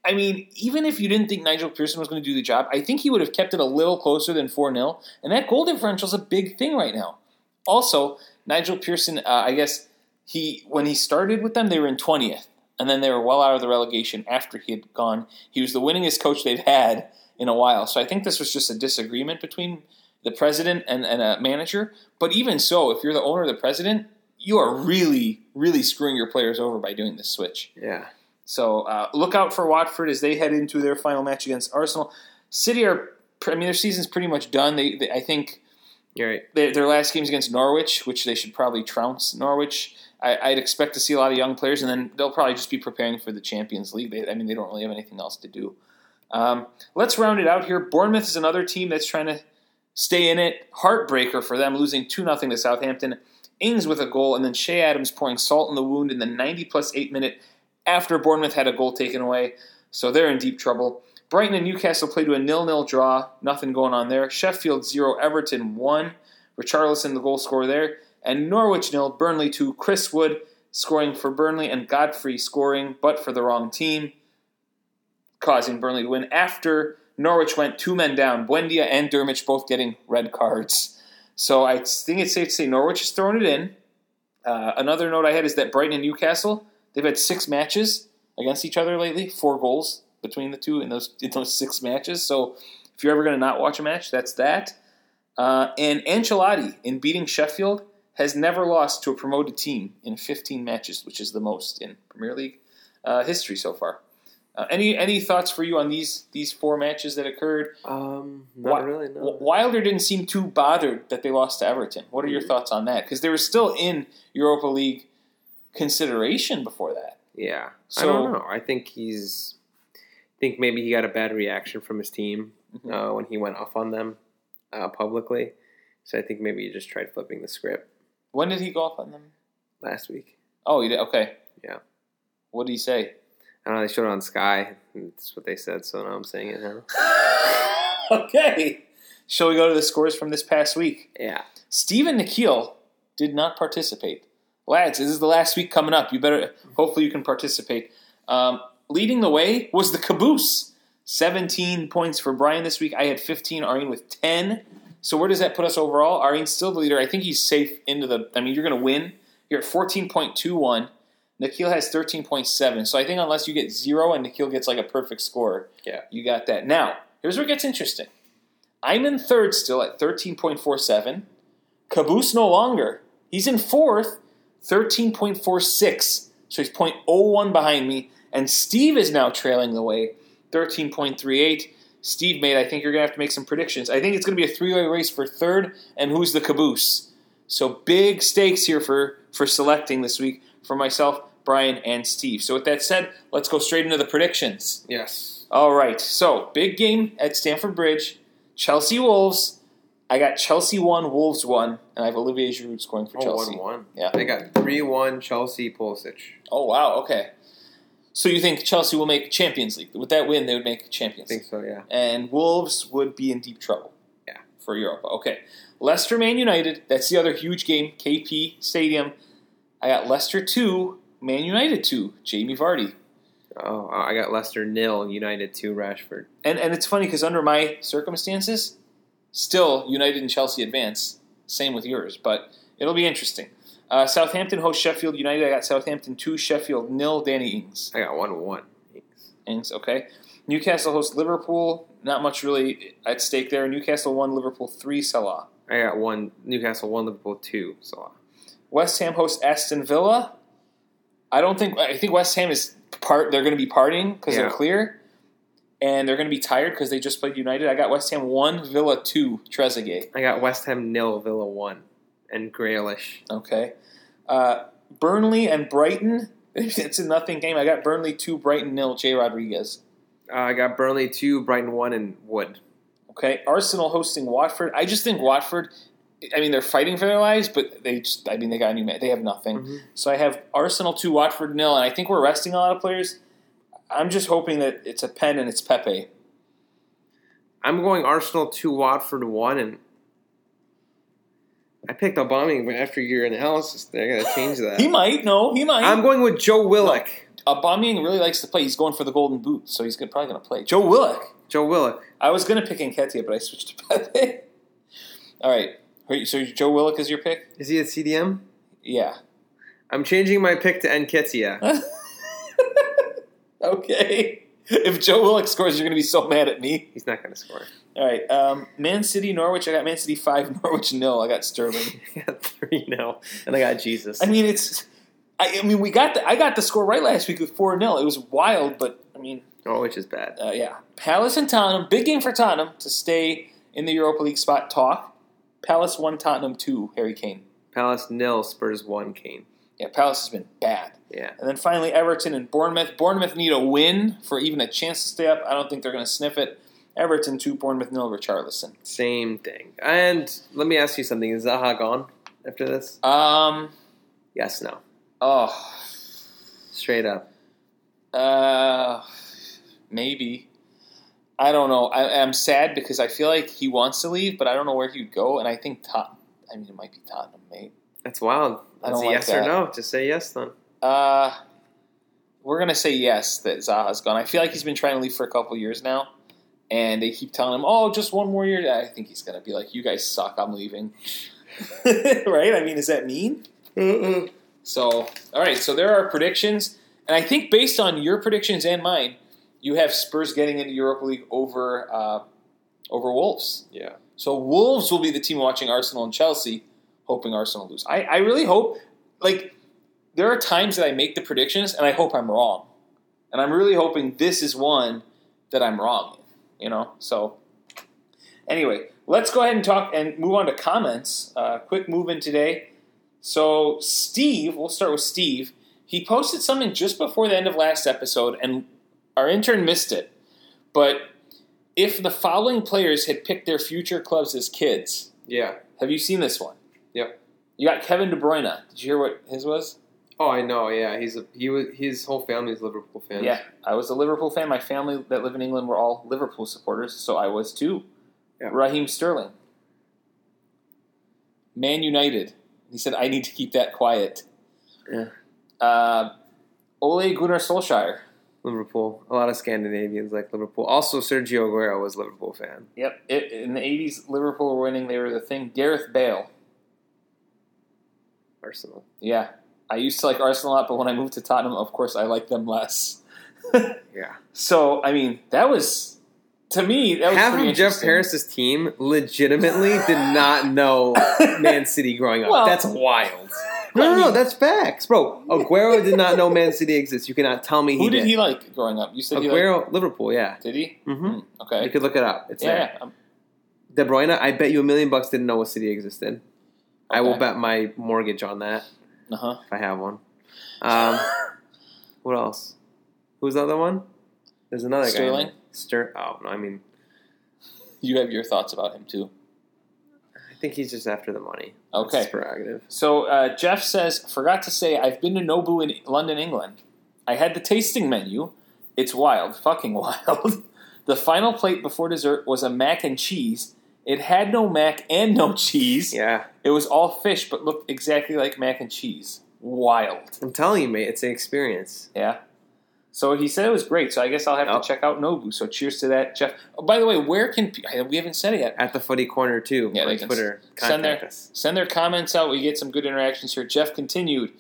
I mean, even if you didn't think Nigel Pearson was going to do the job, I think he would have kept it a little closer than four nil. And that goal differential is a big thing right now. Also, Nigel Pearson, uh, I guess, he when he started with them, they were in twentieth. And then they were well out of the relegation after he had gone. He was the winningest coach they've had in a while. So I think this was just a disagreement between the president and, and a manager. But even so, if you're the owner of the president, you are really, really screwing your players over by doing this switch. Yeah. So uh, look out for Watford as they head into their final match against Arsenal. City are, I mean, their season's pretty much done. They, they I think you're right. They, their last game's against Norwich, which they should probably trounce Norwich. I, I'd expect to see a lot of young players, and then they'll probably just be preparing for the Champions League. They, I mean, they don't really have anything else to do. Um, let's round it out here. Bournemouth is another team that's trying to stay in it. Heartbreaker for them, losing two nothing to Southampton. Ings with a goal, and then Shea Adams pouring salt in the wound in the ninety plus eight minute after Bournemouth had a goal taken away. So they're in deep trouble. Brighton and Newcastle play to a nil nil draw. Nothing going on there. Sheffield zero, Everton one. Richarlison, the goal scorer there. And Norwich nil, Burnley two. Chris Wood scoring for Burnley and Godfrey scoring, but for the wrong team, causing Burnley to win after Norwich went two men down, Buendia and Dermich both getting red cards. So I think it's safe to say Norwich is throwing it in. Uh, another note I had is that Brighton and Newcastle, they've had six matches against each other lately, four goals between the two in those, in those six matches. So if you're ever going to not watch a match, that's that. Uh, and Ancelotti, in beating Sheffield, has never lost to a promoted team in fifteen matches, which is the most in Premier League uh, history so far. Uh, any any thoughts for you on these these four matches that occurred? Um, not Wy- really, no. Wilder didn't seem too bothered that they lost to Everton. What are your thoughts on that? Because they were still in Europa League consideration before that. Yeah. So, I don't know. I think he's – I think maybe he got a bad reaction from his team mm-hmm. uh, when he went off on them. uh, publicly. So I think maybe you just tried flipping the script. When did he go off on them? Last week. Oh, he did? Okay. Yeah. What did he say? I don't know. They showed it on Sky. That's what they said, so now I'm saying it now. Okay. Shall we go to the scores from this past week? Yeah. Stephen Nikhil did not participate. Lads, this is the last week coming up. You better. Hopefully you can participate. Um, leading the way was the Caboose. seventeen points for Brian this week. I had fifteen. Arjen with ten. So where does that put us overall? Arjen's still the leader. I think he's safe into the – I mean, you're going to win. You're at fourteen point two one. Nikhil has thirteen point seven. So I think unless you get zero and Nikhil gets like a perfect score, yeah, you got that. Now, here's where it gets interesting. I'm in third still at thirteen point four seven. Caboose no longer. He's in fourth, thirteen point four six. So he's point oh one behind me. And Steve is now trailing the way, thirteen point three eight. Steve made, I think you're going to have to make some predictions. I think it's going to be a three-way race for third and who's the Caboose. So big stakes here for, for selecting this week for myself, Brian, and Steve. So with that said, let's go straight into the predictions. Yes. All right. So big game at Stamford Bridge. Chelsea Wolves. I got Chelsea one, Wolves one, and I have Olivier Giroud scoring for oh, Chelsea. one one. Yeah. They got three one Chelsea Pulisic. Oh, wow. Okay. So you think Chelsea will make Champions League? With that win, they would make Champions League. I think so, yeah. And Wolves would be in deep trouble. Yeah. For Europa. Okay. Leicester Man United. That's the other huge game. K P Stadium. I got Leicester two, Man United two. Jamie Vardy. Oh, I got Leicester nil, United two, Rashford. And and it's funny because under my circumstances, still United and Chelsea advance. Same with yours, but it'll be interesting. Uh, Southampton hosts Sheffield United. I got Southampton two, Sheffield nil, Danny Ings. I got one one. Ings. Ings, okay. Newcastle hosts Liverpool. Not much really at stake there. Newcastle one, Liverpool three, Salah. I got one. Newcastle one, Liverpool two, Salah. West Ham hosts Aston Villa. I don't think – I think West Ham is – Part they're going to be partying because yeah. they're clear, and they're going to be tired because they just played United. I got West Ham one, Villa two, Trezeguet. I got West Ham nil, Villa one, and Grealish. Okay, uh, Burnley and Brighton. It's a nothing game. I got Burnley two, Brighton nil, Jay Rodriguez. Uh, I got Burnley two, Brighton one, and Wood. Okay, Arsenal hosting Watford. I just think Watford. I mean, they're fighting for their lives, but they just, I mean, they got a new man. They have nothing. Mm-hmm. So I have Arsenal two, Watford nil, and I think we're resting a lot of players. I'm just hoping that it's a pen and it's Pepe. I'm going Arsenal two, Watford one, and I picked Aubameyang, but after your analysis, I got to change that. He might. No, he might. I'm going with Joe Willock. No, Aubameyang really likes to play. He's going for the golden boot, so he's probably going to play. Joe Willock. Joe Willock. I was going to pick Nketiah, but I switched to Pepe. All right. So Joe Willock is your pick? Is he at C D M? Yeah. I'm changing my pick to Nketiah. Okay. If Joe Willock scores, you're going to be so mad at me. He's not going to score. All right. Um, Man City, Norwich. I got Man City five, Norwich nil. I got Sterling. I got three nil. And I got Jesus. I mean, it's. I, I mean, we got. The, I got the score right last week with four nil. It was wild, but I mean. Norwich is bad. Uh, yeah. Palace and Tottenham. Big game for Tottenham to stay in the Europa League spot. Talk. Palace one, Tottenham two, Harry Kane. Palace nil, Spurs one, Kane. Yeah, Palace has been bad. Yeah. And then finally Everton and Bournemouth. Bournemouth need a win for even a chance to stay up. I don't think they're going to sniff it. Everton two, Bournemouth nil, Richarlison. Same thing. And let me ask you something. Is Zaha gone after this? Um. Yes, no. Oh. Straight up. Uh, maybe. I don't know. I, I'm sad because I feel like he wants to leave, but I don't know where he'd go. And I think Tottenham. I mean, it might be Tottenham, mate. That's wild. That's I don't a yes like that. Or no. Just say yes, then. Uh, we're going to say yes that Zaha's gone. I feel like he's been trying to leave for a couple years now. And they keep telling him, oh, just one more year. I think he's going to be like, you guys suck. I'm leaving. Right? I mean, is that mean? Mm-mm. So, all right. So there are predictions. And I think based on your predictions and mine, you have Spurs getting into Europa League over uh, over Wolves. Yeah. So Wolves will be the team watching Arsenal and Chelsea, hoping Arsenal lose. I, I really hope, like, there are times that I make the predictions, and I hope I'm wrong. And I'm really hoping this is one that I'm wrong in, you know? So anyway, let's go ahead and talk and move on to comments. Uh, quick move-in today. So Steve, we'll start with Steve. He posted something just before the end of last episode, and our intern missed it, but if the following players had picked their future clubs as kids. Yeah. Have you seen this one? Yep. You got Kevin De Bruyne. Did you hear what his was? Oh, I know. Yeah, he's a, he was his whole family is Liverpool fans. Yeah, I was a Liverpool fan. My family that live in England were all Liverpool supporters, so I was too. Yeah. Raheem Sterling, Man United. He said, "I need to keep that quiet." Yeah. Uh, Ole Gunnar Solskjaer. Liverpool. A lot of Scandinavians like Liverpool. Also, Sergio Agüero was a Liverpool fan. Yep. It, in the eighties, Liverpool were winning. They were the thing. Gareth Bale. Arsenal. Yeah. I used to like Arsenal a lot, but when I moved to Tottenham, of course, I liked them less. Yeah. So, I mean, that was... To me, that was half pretty of Jeff Paris' team legitimately did not know Man City growing up. Well, that's wild. No, no, I mean, no, that's facts, bro. Aguero did not know Man City exists. You cannot tell me he did. Who did he like growing up? You said Aguero, he liked... Liverpool, yeah. Did he? Mm-hmm. Mm, okay. You could look it up. It's yeah, there. Yeah. De Bruyne, I bet you a million bucks didn't know what city existed. Okay. I will bet my mortgage on that. Uh-huh. If I have one. Um, what else? Who's the other one? There's another Sterling? guy. Sterling? Oh, no, I mean... You have your thoughts about him, too. I think he's just after the money. Okay. That's his prerogative. So, uh, Jeff says, forgot to say, I've been to Nobu in London, England. I had the tasting menu. It's wild. Fucking wild. The final plate before dessert was a mac and cheese. It had no mac and no cheese. Yeah. It was all fish, but looked exactly like mac and cheese. Wild. I'm telling you, mate, it's an experience. Yeah. So he said it was great, so I guess I'll have yep. to check out Nobu. So cheers to that, Jeff. Oh, by the way, where can – we haven't said it yet. At the Footy Corner, too, yeah, on Twitter. Send their, send their comments out. We get some good interactions here. Jeff continued,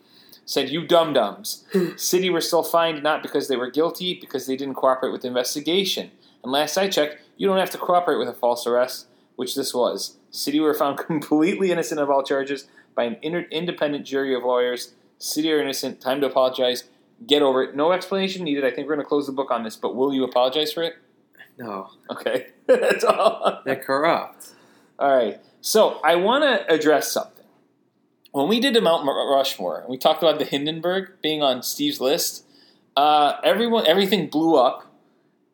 said, you dum-dums. City were still fined not because they were guilty, because they didn't cooperate with the investigation. And last I checked, you don't have to cooperate with a false arrest, which this was. City were found completely innocent of all charges by an inter- independent jury of lawyers. City are innocent. Time to apologize. Get over it. No explanation needed. I think we're going to close the book on this, but will you apologize for it? No. Okay. That's all. They're corrupt. All right. So I want to address something. When we did the Mount Rushmore, and we talked about the Hindenburg being on Steve's list, uh, everyone, everything blew up.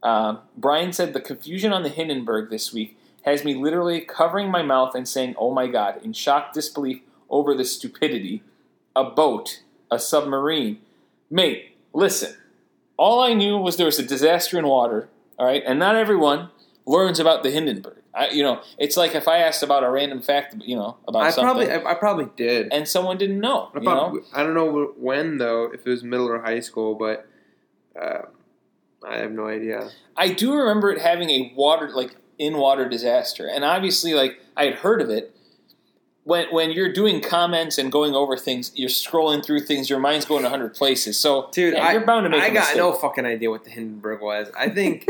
Um, Brian said the confusion on the Hindenburg this week has me literally covering my mouth and saying, oh my God, in shocked disbelief over the stupidity. A boat, a submarine. Mate, listen, all I knew was there was a disaster in water, all right? And not everyone learns about the Hindenburg. I, you know, it's like if I asked about a random fact, you know, about I something. Probably, I, I probably did. And someone didn't know, I, you probably, know? I don't know when, though, if it was middle or high school, but uh, I have no idea. I do remember it having a water, like, in-water disaster. And obviously, like, I had heard of it. When when you're doing comments and going over things, you're scrolling through things. Your mind's going a hundred places. So, dude, yeah, I, you're bound to make. I a got mistake. No fucking idea what the Hindenburg was. I think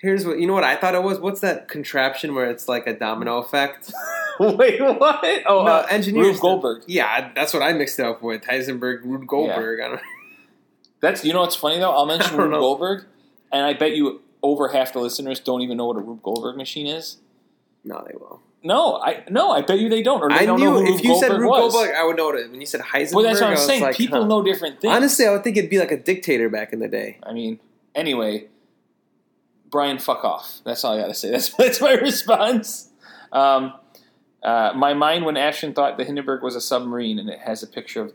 here's what you know. What I thought it was. What's that contraption where it's like a domino effect? Wait, what? Oh, no, uh, engineers. Rube Goldberg. Yeah, that's what I mixed it up with. Heisenberg, Rube Goldberg. Yeah. I don't. That's you know what's funny though. I'll mention Rube know. Goldberg, and I bet you over half the listeners don't even know what a Rube Goldberg machine is. No, they will. No, I no, I bet you they don't. Or they I don't knew know who if Rube you Goldberg said Rube was. Goldberg, I would know it. When you said Heisenberg, well, that's what I'm saying. Like, people huh. know different things. Honestly, I would think it'd be like a dictator back in the day. I mean, anyway, Brian, fuck off. That's all I got to say. That's that's my response. Um, uh, my mind when Ashton thought the Hindenburg was a submarine, and it has a picture of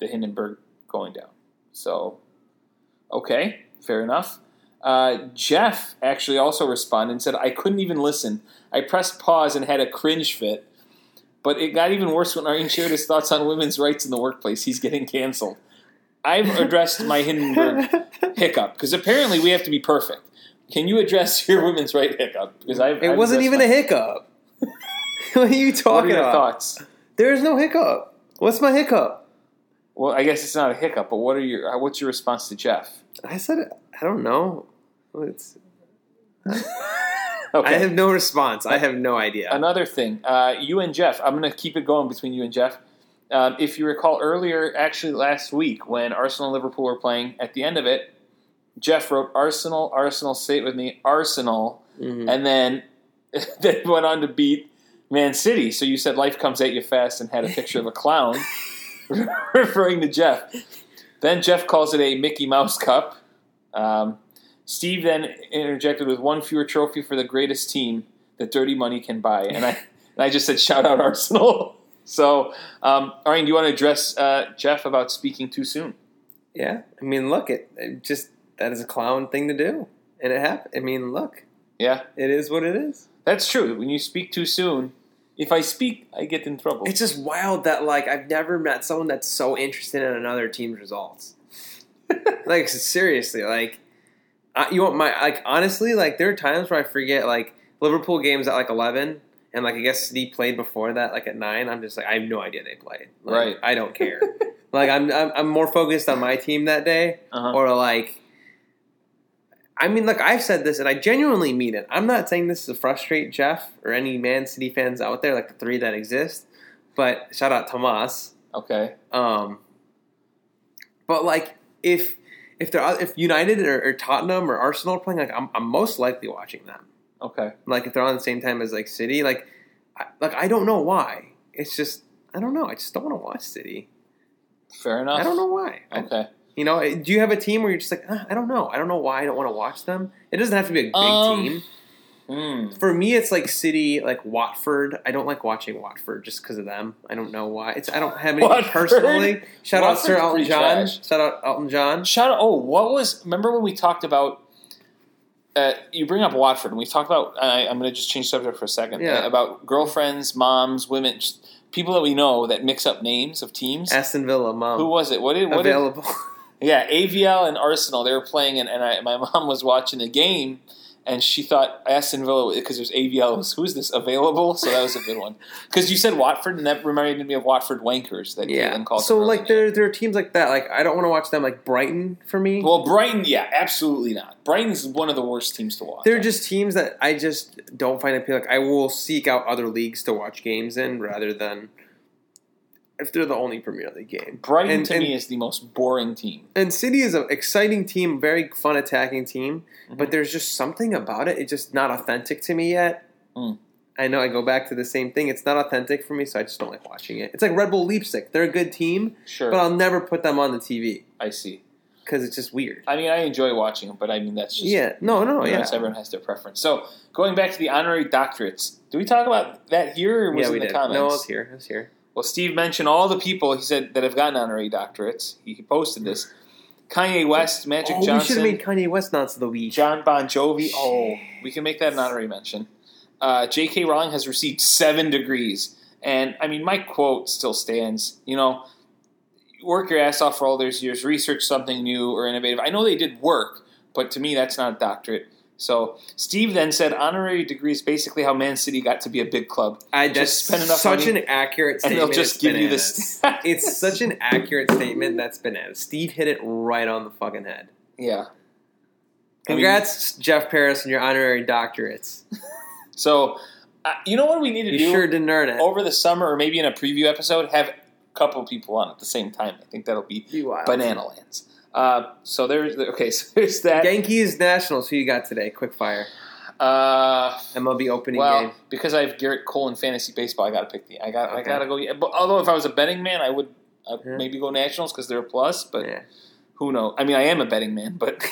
the Hindenburg going down. So, okay, fair enough. Uh, Jeff actually also responded and said, I couldn't even listen. I pressed pause and had a cringe fit. But it got even worse when Arjen shared his thoughts on women's rights in the workplace. He's getting canceled. I've addressed my Hindenburg hiccup because apparently we have to be perfect. Can you address your women's rights hiccup? Because I've, It I've wasn't even my... a hiccup. What are you talking what are your about? Thoughts? There is no hiccup. What's my hiccup? Well, I guess it's not a hiccup, but what are your? What's your response to Jeff? I said, I don't know. It's, okay. I have no response. I have no idea. Another thing, uh, you and Jeff, I'm going to keep it going between you and Jeff. Um, if you recall earlier, actually last week, when Arsenal and Liverpool were playing, at the end of it, Jeff wrote, Arsenal, Arsenal, say it with me, Arsenal, mm-hmm. and then they went on to beat Man City. So you said life comes at you fast and had a picture of a clown. Referring to Jeff. Then Jeff calls it a Mickey Mouse Cup. Um, Steve then interjected with one fewer trophy for the greatest team that dirty money can buy. And I and I just said, shout out Arsenal. So, um, Arjen, do you want to address uh, Jeff about speaking too soon? Yeah. I mean, look, it, it just that is a clown thing to do. And it happened. I mean, look. Yeah. It is what it is. That's true. When you speak too soon, if I speak, I get in trouble. It's just wild that, like, I've never met someone that's so interested in another team's results. Like, seriously, like, I, you want my, like, honestly, like, there are times where I forget, like, Liverpool games at, like, eleven, and, like, I guess they played before that, like, at nine. I'm just like, I have no idea they played. Like, right. I don't care. Like, I'm, I'm I'm more focused on my team that day, uh-huh. or, like, I mean, look, I've said this, and I genuinely mean it. I'm not saying this to frustrate Jeff or any Man City fans out there, like the three that exist. But shout out Tomas. Okay. Um. But like, if if they're if United or, or Tottenham or Arsenal are playing, like I'm, I'm most likely watching them. Okay. Like if they're on the same time as like City, like, I, like I don't know why. It's just I don't know. I just don't want to watch City. Fair enough. I don't know why. Okay. I, You know, do you have a team where you're just like, ah, I don't know. I don't know why I don't want to watch them. It doesn't have to be a big um, team. Mm. For me, it's like City, like Watford. I don't like watching Watford just because of them. I don't know why. It's I don't have anything Watford. personally. Shout Watford's out Sir Elton John. Trash. Shout out Elton John. Shout out, oh, what was, remember when we talked about, uh, you bring up Watford, and we talked about, I, I'm going to just change subject for a second, yeah. uh, about girlfriends, moms, women, just people that we know that mix up names of teams. Aston Villa, mom. Who was it? What did what Available. Did, Yeah, A V L and Arsenal, they were playing, and, and I, my mom was watching the game, and she thought Aston Villa, because there's A V L, who's this, available? So that was a good one. Because you said Watford, and that reminded me of Watford Wankers. That yeah, Caitlin called so like there, there are teams like that. Like I don't want to watch them, like Brighton for me. Well, Brighton, yeah, absolutely not. Brighton's one of the worst teams to watch. They're just teams that I just don't find appealing. Like, I will seek out other leagues to watch games in rather than... If they're the only Premier League game. Brighton, and, to and, me, is the most boring team. And City is an exciting team, very fun attacking team. Mm-hmm. But there's just something about it. It's just not authentic to me yet. Mm. I know I go back to the same thing. It's not authentic for me, so I just don't like watching it. It's like Red Bull Leipzig. They're a good team. Sure. But I'll never put them on the T V. I see. Because it's just weird. I mean, I enjoy watching them, but I mean, that's just... Yeah. No, no, yeah. Everyone has their preference. So, going back to the honorary doctorates. Did we talk about that here or was yeah, it in the did. comments? No, it was here. It was here. Well, Steve mentioned all the people, he said, that have gotten honorary doctorates. He posted this. Kanye West, Magic oh, Johnson. We should have made Kanye West not to the week. John Bon Jovi. Jeez. Oh, we can make that an honorary mention. Uh, J K. Rowling has received seven degrees. And, I mean, my quote still stands. You know, work your ass off for all those years. Research something new or innovative. I know they did work, but to me that's not a doctorate. So Steve then said, "Honorary degrees basically how Man City got to be a big club. I just spend enough money. That's such an accurate statement. And they'll just give you this. It's such an accurate statement. That's bananas. Steve hit it right on the fucking head. Yeah. Congrats, I mean, Jeff Paris, and your honorary doctorates. So, uh, you know what we need to you do? You sure didn't earn it over the summer, or maybe in a preview episode, have a couple people on at the same time. I think that'll be, be banana lands. Uh, so there's okay. So there's that. Yankees Nationals. Who you got today? Quick fire. Uh, M L B opening well, game. Because I have Garrett Cole in fantasy baseball, I gotta pick the. I got. Okay. I gotta go. But although if I was a betting man, I would I'd yeah. maybe go Nationals because they're a plus. But yeah. who knows? I mean, I am a betting man, but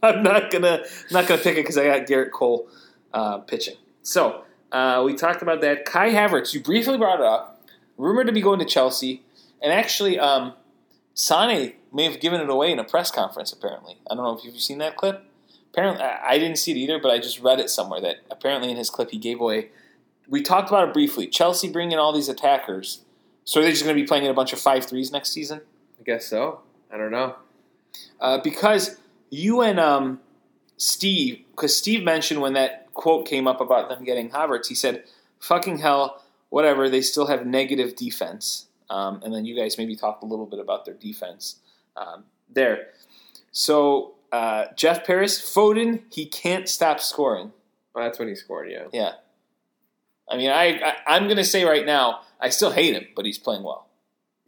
I'm not gonna not gonna pick it because I got Garrett Cole uh, pitching. So uh, we talked about that. Kai Havertz. You briefly brought it up. Rumored to be going to Chelsea, and actually, um, Sané may have given it away in a press conference, apparently. I don't know if you've seen that clip. Apparently, I didn't see it either, but I just read it somewhere that apparently in his clip he gave away. We talked about it briefly. Chelsea bringing in all these attackers. So are they just going to be playing in a bunch of five threes next season? I guess so. I don't know. Uh, because you and um, Steve, because Steve mentioned when that quote came up about them getting Havertz, he said, fucking hell, whatever, they still have negative defense. Um, and then you guys maybe talked a little bit about their defense. Um, there. So, uh, Jeff Paris, Foden, he can't stop scoring. Oh, that's when he scored, yeah. Yeah. I mean, I, I, I'm going to say right now, I still hate him, but he's playing well.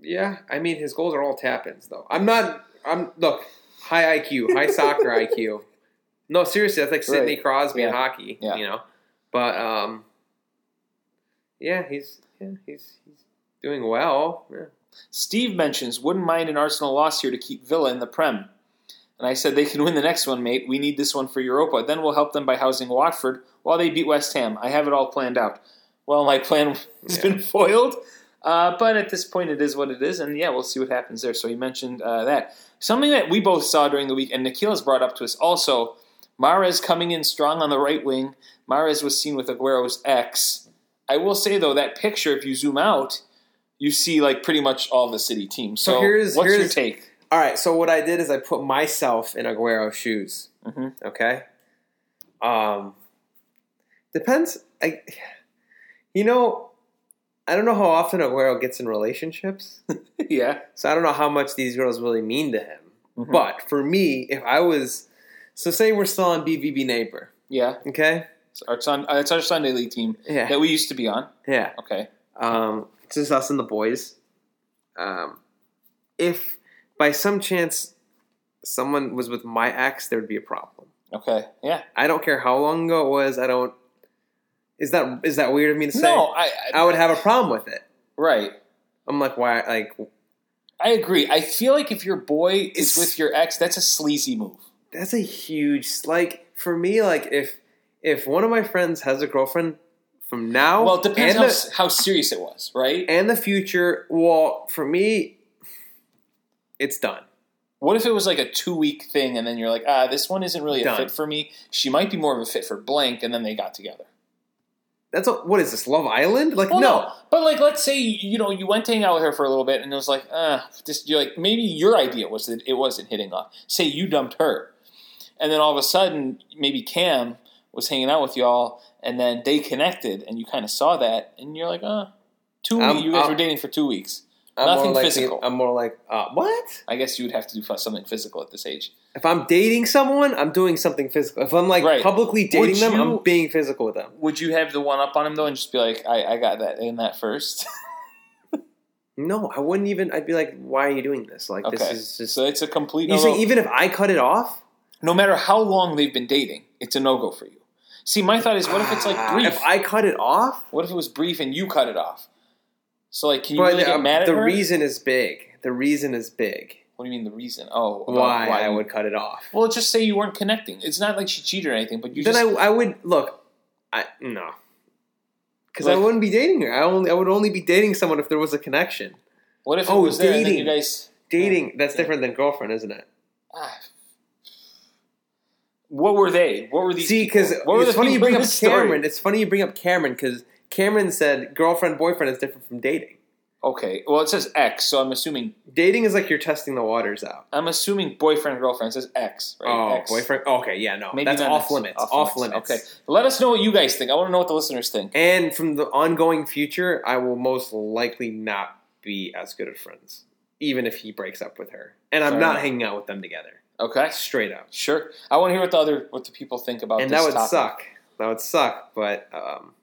Yeah, I mean, his goals are all tap-ins, though. I'm not, I'm, look, high I Q, high soccer I Q. No, seriously, that's like Sidney right. Crosby yeah. in hockey, yeah. you know. But, um, yeah, he's, yeah, he's, he's doing well, yeah. Steve mentions, wouldn't mind an Arsenal loss here to keep Villa in the Prem. And And I said, they can win the next one, mate. We need this one for Europa. Then we'll help them by housing Watford while they beat West Ham. I have it all planned out. Well, my plan has yeah. been foiled. Uh, but at this point, it is what it is. And, yeah, we'll see what happens there. So you mentioned uh, that. Something that we both saw during the week, and Nikhil's brought up to us also, Mahrez coming in strong on the right wing. Mahrez was seen with Aguero's ex. I will say, though, that picture, if you zoom out, you see, like, pretty much all the City teams. So, so here's, what's here's, your take? All right, so what I did is I put myself in Aguero's shoes, mm-hmm. okay? Um, depends. I, you know... I don't know how often Aguero gets in relationships. yeah. So I don't know how much these girls really mean to him. Mm-hmm. But for me, if I was... So say we're still on B V B Neighbor. Yeah. Okay? It's our, son, uh, it's our Sunday League team yeah. that we used to be on. Yeah. Okay. Um, it's just us and the boys. Um, if by some chance someone was with my ex, there would be a problem. Okay. Yeah. I don't care how long ago it was. I don't... Is that is that weird of me to say? No, I, I I would have a problem with it. Right. I'm like, why? Like, I agree. I feel like if your boy is with your ex, that's a sleazy move. That's a huge like for me. Like if if one of my friends has a girlfriend from now, well, it depends how, the, how serious it was, right? And the future. Well, for me, it's done. What if it was like a two-week thing, and then you're like, ah, this one isn't really done. A fit for me. She might be more of a fit for blank, and then they got together. That's a, what is this, Love Island? Like, well, no. no. But, like, let's say, you know, you went to hang out with her for a little bit, and it was like, ah, uh, you're like, maybe your idea was that it wasn't hitting off. Say you dumped her. And then all of a sudden, maybe Cam was hanging out with y'all, and then they connected, and you kind of saw that, and you're like, ah, uh, two weeks, you guys I'm, were dating for two weeks. I'm Nothing like physical. The, I'm more like, uh, what? I guess you would have to do something physical at this age. If I'm dating someone, I'm doing something physical. If I'm like right. publicly dating you, them, I'm being physical with them. Would you have the one up on him though and just be like, I, I got that in that first? No, I wouldn't even. I'd be like, why are you doing this? Like, okay. this is just. So it's a complete no-go. You say, even if I cut it off? No matter how long they've been dating, it's a no-go for you. See, my thought is, what if it's like brief? If I cut it off? What if it was brief and you cut it off? So, like, can you but really get uh, mad at the her? The reason is big. The reason is big. What do you mean the reason? Oh, why, why I would cut it off. Well, just say you weren't connecting. It's not like she cheated or anything, but you then just... Then I, I would... Look, I no. Because like, I wouldn't be dating her. I only I would only be dating someone if there was a connection. What if oh, it was dating, there and then you guys... Dating. Yeah, that's yeah. different than girlfriend, isn't it? Ah. What were they? What were these See, because it's, the it's funny you bring up Cameron. It's funny you bring up Cameron because Cameron said girlfriend, boyfriend is different from dating. Okay, well, it says ex, so I'm assuming... Dating is like you're testing the waters out. I'm assuming boyfriend, girlfriend. It says ex, right? Oh, ex. Boyfriend. Okay, yeah, no. Maybe that's off limits. Off, off limits. limits. Okay. Let us know what you guys think. I want to know what the listeners think. And from the ongoing future, I will most likely not be as good of friends, even if he breaks up with her. And I'm Sorry. not hanging out with them together. Okay. Straight up. Sure. I want to hear what the other what the people think about and this topic. And that would suck. That would suck, but um,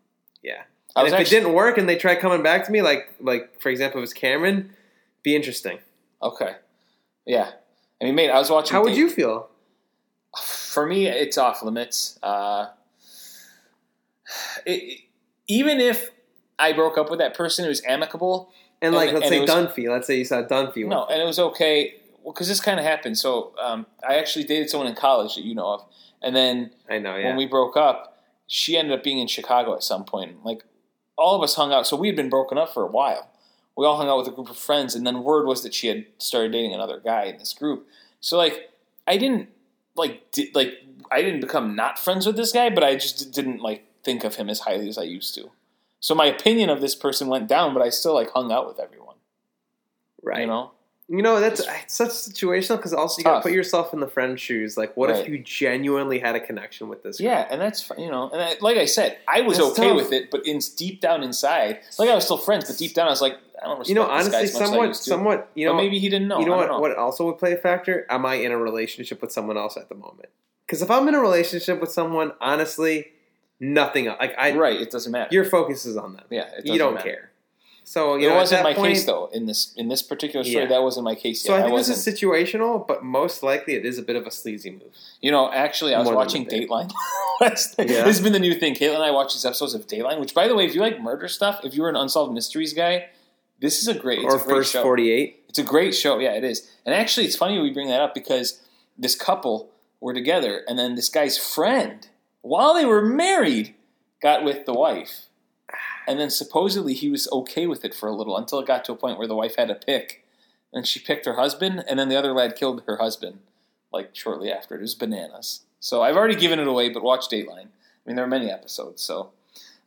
yeah. And if actually, it didn't work and they tried coming back to me, like, like for example, it was Cameron, be interesting. Okay. Yeah. I mean, mate, I was watching... How would you feel? For me, it's off limits. Uh, it, even if I broke up with that person, it was amicable. And, like, and, let's and say was, Dunphy. Let's say you saw Dunphy. No, and it was okay. Well, because this kind of happened. So um, I actually dated someone in college that you know of. And then I know, yeah. when we broke up, she ended up being in Chicago at some point. Like... All of us hung out. So we had been broken up for a while. We all hung out with a group of friends. And then word was that she had started dating another guy in this group. So, like, I didn't, like, di- like I didn't become not friends with this guy. But I just didn't, like, think of him as highly as I used to. So my opinion of this person went down. But I still, like, hung out with everyone. Right. You know? You know, that's it's such situational because also you got to put yourself in the friend's shoes. Like, what right. if you genuinely had a connection with this guy? Yeah, and that's, you know, and I, like I said, I was that's okay tough. with it, but in deep down inside, like I was still friends, but deep down I was like, I don't respect you know, honestly, this guy as much somewhat, as I used to. Somewhat, you know, but maybe he didn't know. You know what, know what also would play a factor? Am I in a relationship with someone else at the moment? Because if I'm in a relationship with someone, honestly, nothing else. Like I, right, it doesn't matter. Your focus is on them. Yeah, it doesn't You don't matter. care. So, you it know, wasn't my point, case, though. In this in this particular story, yeah. that wasn't my case yet. So I think I this is situational, but most likely it is a bit of a sleazy move. You know, actually, I was More watching Dateline. yeah. This has been the new thing. Caitlin and I watch these episodes of Dateline, which, by the way, if you like murder stuff, if you were an Unsolved Mysteries guy, this is a great, it's or a great show. Or First forty-eight. It's a great show. Yeah, it is. And actually, it's funny we bring that up because this couple were together, and then this guy's friend, while they were married, got with the wife. And then supposedly he was okay with it for a little, until it got to a point where the wife had a pick. And she picked her husband, and then the other lad killed her husband, like, shortly after. It was bananas. So I've already given it away, but watch Dateline. I mean, there are many episodes, so...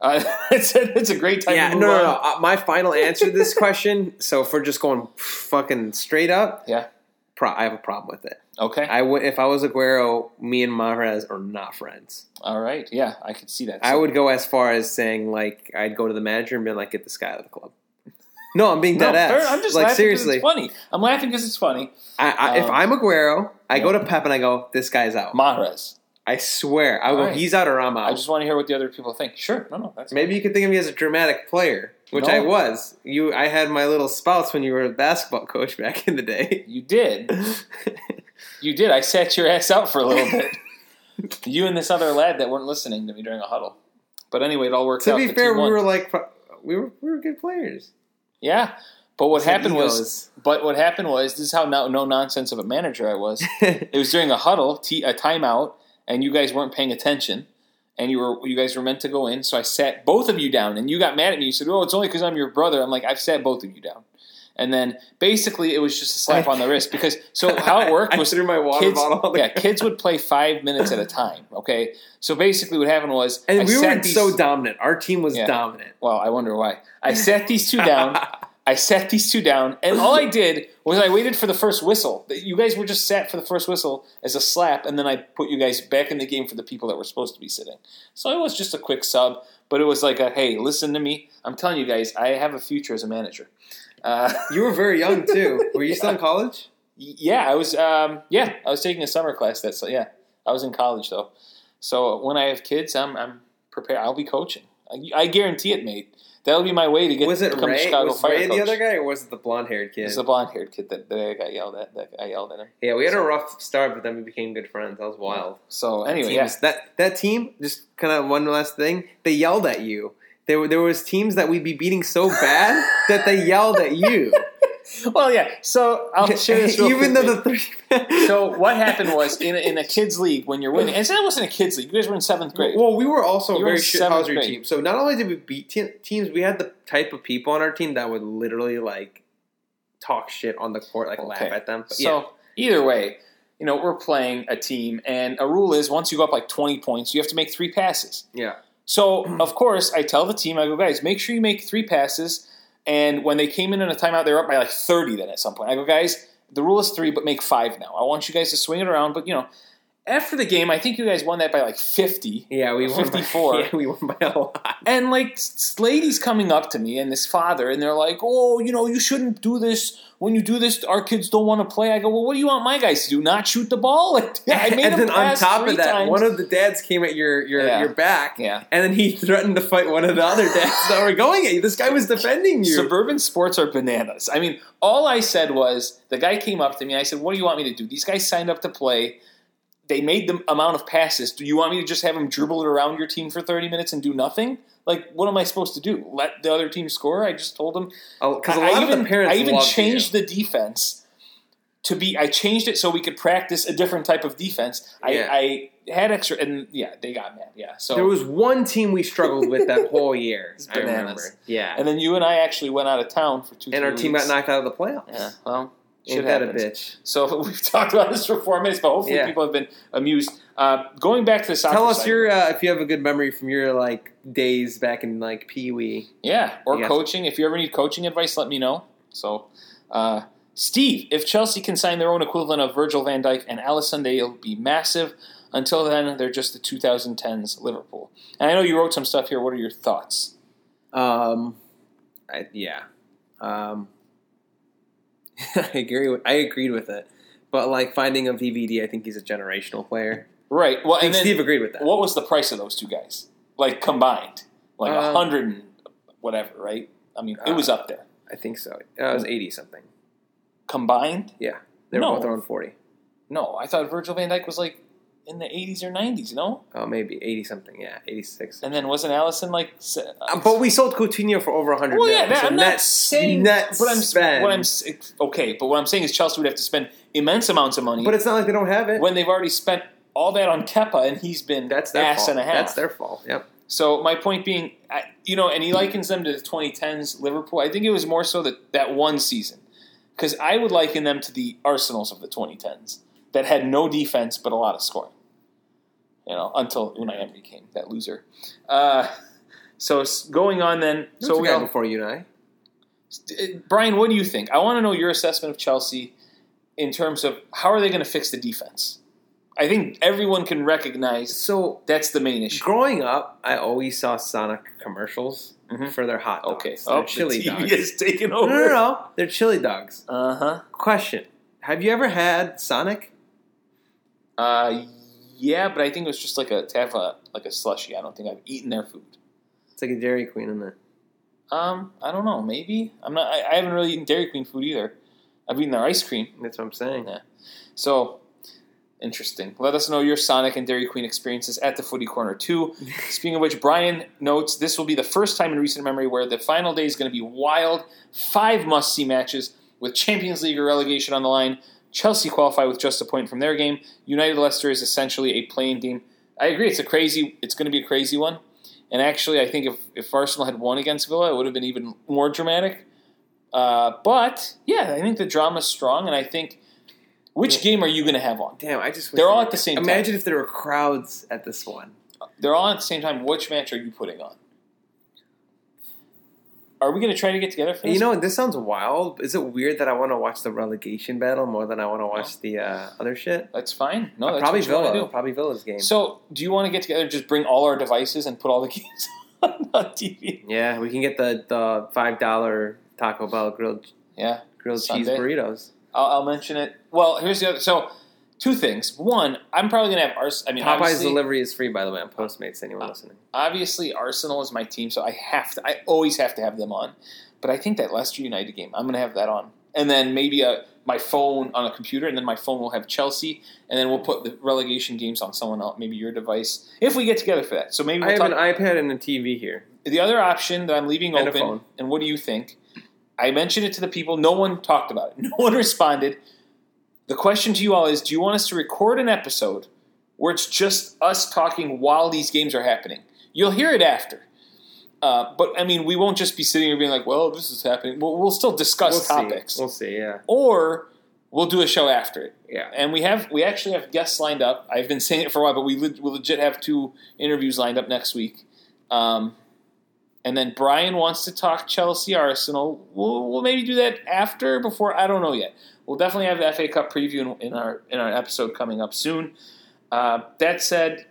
Uh, it's, a, it's a great time yeah, to move no, no, on. No, no, uh, my final answer to this question, so if we're just going fucking straight up, yeah, pro- I have a problem with it. Okay. I would, if I was Agüero, me and Mahrez are not friends. All right, yeah, I could see that. So. I would go as far as saying, like, I'd go to the manager and be like, get this guy out of the club. No, I'm being dead no, ass. I'm just like, laughing seriously. It's funny. I'm laughing because it's funny. I, I, um, if I'm Agüero, I yeah. go to Pep and I go, this guy's out. Mahrez. I swear. I will go, right. He's out or I'm out. I just want to hear what the other people think. Sure. No, no. That's Maybe funny. You could think of me as a dramatic player, which no. I was. You, I had my little spouts when you were a basketball coach back in the day. You did. You did. I sat your ass out for a little bit. You and this other lad that weren't listening to me during a huddle. But anyway, it all worked to out. To be fair, we were, like, we, were, we were good players. Yeah. But what happened was, but what happened was, this is how no, no nonsense of a manager I was. It was during a huddle, t- a timeout, and you guys weren't paying attention, and you were you guys were meant to go in. So I sat both of you down, and you got mad at me. You said, "Oh, it's only because I'm your brother." I'm like, "I've sat both of you down." And then basically, it was just a slap on the wrist because. So how it worked was I threw my water kids, bottle on the yeah, ground. Kids would play five minutes at a time. Okay, so basically, what happened was, and I we sat were these, so dominant. Our team was yeah, dominant. Well, I wonder why. I sat these two down. I sat these two down, and all I did was I waited for the first whistle. You guys were just sat for the first whistle as a slap, and then I put you guys back in the game for the people that were supposed to be sitting. So it was just a quick sub, but it was like, a, hey, listen to me. I'm telling you guys, I have a future as a manager. Uh, you were very young, too. Were you yeah. still in college? Yeah, I was um, Yeah, I was taking a summer class. That's yeah. I was in college, though. So when I have kids, I'm, I'm prepared. I'll be coaching. I, I guarantee it, mate. That'll be my way to get was it become Ray? Chicago was Fire Ray coach. Was Ray the other guy, or was it the blonde-haired kid? It was the blonde-haired kid that, that I got yelled at. That I yelled at him. Yeah, we had so. a rough start, but then we became good friends. That was wild. So anyway, that yeah. was, that that team just kind of one last thing. They yelled at you. There were there was teams that we'd be beating so bad that they yelled at you. Well, yeah. So I'll share this real even quickly. Though the three. So what happened was in a, in a kids league when you're winning, and so that wasn't a kids league. You guys were in seventh grade. Well, we were also you a very shithousery team. So not only did we beat te- teams, we had the type of people on our team that would literally like talk shit on the court, like okay. laugh at them. But, so yeah. either way, you know we're playing a team, and a rule is once you go up like twenty points, you have to make three passes. Yeah. So of course, I tell the team, I go, guys, make sure you make three passes. And when they came in in a timeout, they were up by like thirty then at some point. I go, guys, the rule is three, but make five now. I want you guys to swing it around. But, you know, after the game, I think you guys won that by like fifty. Yeah, we won fifty-four. By, yeah, we won by a lot. And, like, ladies coming up to me and this father, and they're like, oh, you know, you shouldn't do this. When you do this, our kids don't want to play. I go, well, what do you want my guys to do? Not shoot the ball? Like, I made and them then on top of that, times. One of the dads came at your your, yeah. your back, yeah. and then he threatened to fight one of the other dads that were going at you. This guy was defending you. Suburban sports are bananas. I mean, all I said was, the guy came up to me, and I said, what do you want me to do? These guys signed up to play. They made the amount of passes. Do you want me to just have them dribble it around your team for thirty minutes and do nothing? Like, what am I supposed to do? Let the other team score? I just told them. Oh, because a lot I of even, the parents I even changed you. The defense to be – I changed it so we could practice a different type of defense. Yeah. I, I had extra – and, yeah, they got mad. Yeah, so there was one team we struggled with that whole year. It's bananas. I remember. Yeah. And then you and I actually went out of town for two And our weeks. Team got knocked out of the playoffs. Yeah, well – Shit that a bitch. So we've talked about this for four minutes, but hopefully yeah. people have been amused. Uh, going back to the soccer Tell us side, your uh, if you have a good memory from your like days back in like Pee Wee. Yeah, or coaching. If you ever need coaching advice, let me know. So, uh, Steve, if Chelsea can sign their own equivalent of Virgil van Dijk and Alisson, they'll be massive. Until then, they're just the twenty tens Liverpool. And I know you wrote some stuff here. What are your thoughts? Um, I, yeah. Um. I agree. With, I agreed with it, but like finding a V V D, I think he's a generational player. Right. Well, and, and then, Steve agreed with that. What was the price of those two guys, like combined, like a um, hundred and whatever? Right. I mean, it was uh, up there. I think so. Uh, it was eighty something combined. Yeah, they were no. both around forty. No, I thought Virgil van Dijk was like in the eighties or nineties. No. Oh, maybe eighty something. Yeah, eighty six. And then wasn't Alisson like? Uh, but we sold Coutinho for over a hundred. Well, million, yeah, that, so I'm not saying. What I'm, what I'm okay, but what I'm saying is Chelsea would have to spend immense amounts of money. But it's not like they don't have it. When they've already spent all that on Kepa, and he's been That's their ass fault. and a half. That's their fault, yep. So my point being, I, you know, and he likens them to the twenty tens Liverpool. I think it was more so that, that one season. Because I would liken them to the Arsenals of the twenty tens that had no defense but a lot of scoring. You know, until Unai Emery came, that loser. Uh, so going on then. Who's so the we guy all, before Unai? Brian, what do you think? I want to know your assessment of Chelsea in terms of how are they going to fix the defense? I think everyone can recognize so that's the main issue. Growing up, I always saw Sonic commercials mm-hmm. for their hot dogs. Okay. Oh, their chili the T V dogs. Is taking over. No, no, no. They're chili dogs. Uh-huh. Question. Have you ever had Sonic? Uh, yeah, but I think it was just like a, to have a, like a slushie. I don't think I've eaten their food. It's like a Dairy Queen in there. Um, I don't know. Maybe. I'm not. I, I haven't really eaten Dairy Queen food either. I've eaten their ice cream. That's what I'm saying. Yeah. So... interesting. Let us know your Sonic and Dairy Queen experiences at the Footy Corner too. Speaking of which, Brian notes this will be the first time in recent memory where the final day is going to be wild. Five must-see matches with Champions League or relegation on the line. Chelsea qualify with just a point from their game. United Leicester is essentially a playing game. I agree. It's a crazy. It's going to be a crazy one. And actually, I think if, if Arsenal had won against Villa, it would have been even more dramatic. Uh, but yeah, I think the drama's strong, and I think. Which yeah. game are you going to have on? Damn, I just... Wish They're all at the same imagine time. Imagine if there were crowds at this one. They're all at the same time. Which match are you putting on? Are we going to try to get together for this? You know, this sounds wild. Is it weird that I want to watch the relegation battle more than I want to watch no. the uh, other shit? That's fine. No, that's probably what you Villa. Do. Probably Villa's game. So, do you want to get together and just bring all our devices and put all the games on, on T V? Yeah, we can get the, the five dollar Taco Bell grilled, yeah. grilled cheese burritos. I'll, I'll mention it. Well, here's the other. So, two things. One, I'm probably going to have Arsenal. I mean, Popeye's delivery is free, by the way, on Postmates, anyone uh, listening. Obviously, Arsenal is my team, so I have to. I always have to have them on. But I think that Leicester United game, I'm going to have that on. And then maybe a, my phone on a computer, and then my phone will have Chelsea, and then we'll put the relegation games on someone else, maybe your device, if we get together for that. So maybe we'll I have talk- an iPad and a T V here. The other option that I'm leaving and open, and what do you think? I mentioned it to the people. No one talked about it. No one responded. The question to you all is, do you want us to record an episode where it's just us talking while these games are happening? You'll hear it after. Uh, but, I mean, we won't just be sitting here being like, well, this is happening. We'll, we'll still discuss we'll topics. See. We'll see, yeah. Or we'll do a show after it. Yeah. And we have we actually have guests lined up. I've been saying it for a while, but we le- we'll legit have two interviews lined up next week. Um And then Brian wants to talk Chelsea-Arsenal. We'll, we'll maybe do that after, before, I don't know yet. We'll definitely have the F A Cup preview in, in our in our episode coming up soon. Uh, that said,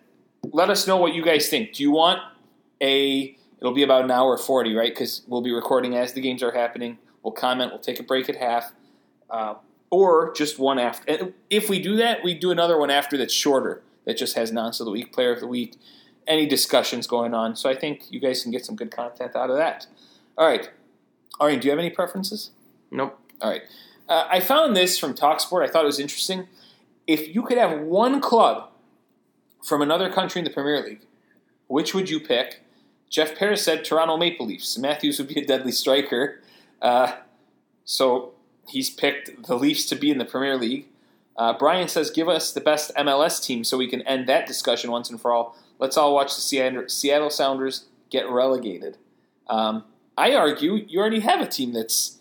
let us know what you guys think. Do you want a – it'll be about an hour forty, right? Because we'll be recording as the games are happening. We'll comment. We'll take a break at half. Uh, or just one after. And if we do that, we do another one after that's shorter, that just has nonce of the week, player of the week. Any discussions going on. So I think you guys can get some good content out of that. All right. Ari, do you have any preferences? Nope. All right. Uh, I found this from TalkSport. I thought it was interesting. If you could have one club from another country in the Premier League, which would you pick? Jeff Paris said Toronto Maple Leafs. Matthews would be a deadly striker. Uh, so he's picked the Leafs to be in the Premier League. Uh, Brian says, give us the best M L S team so we can end that discussion once and for all. Let's all watch the Seattle Sounders get relegated. Um, I argue you already have a team that's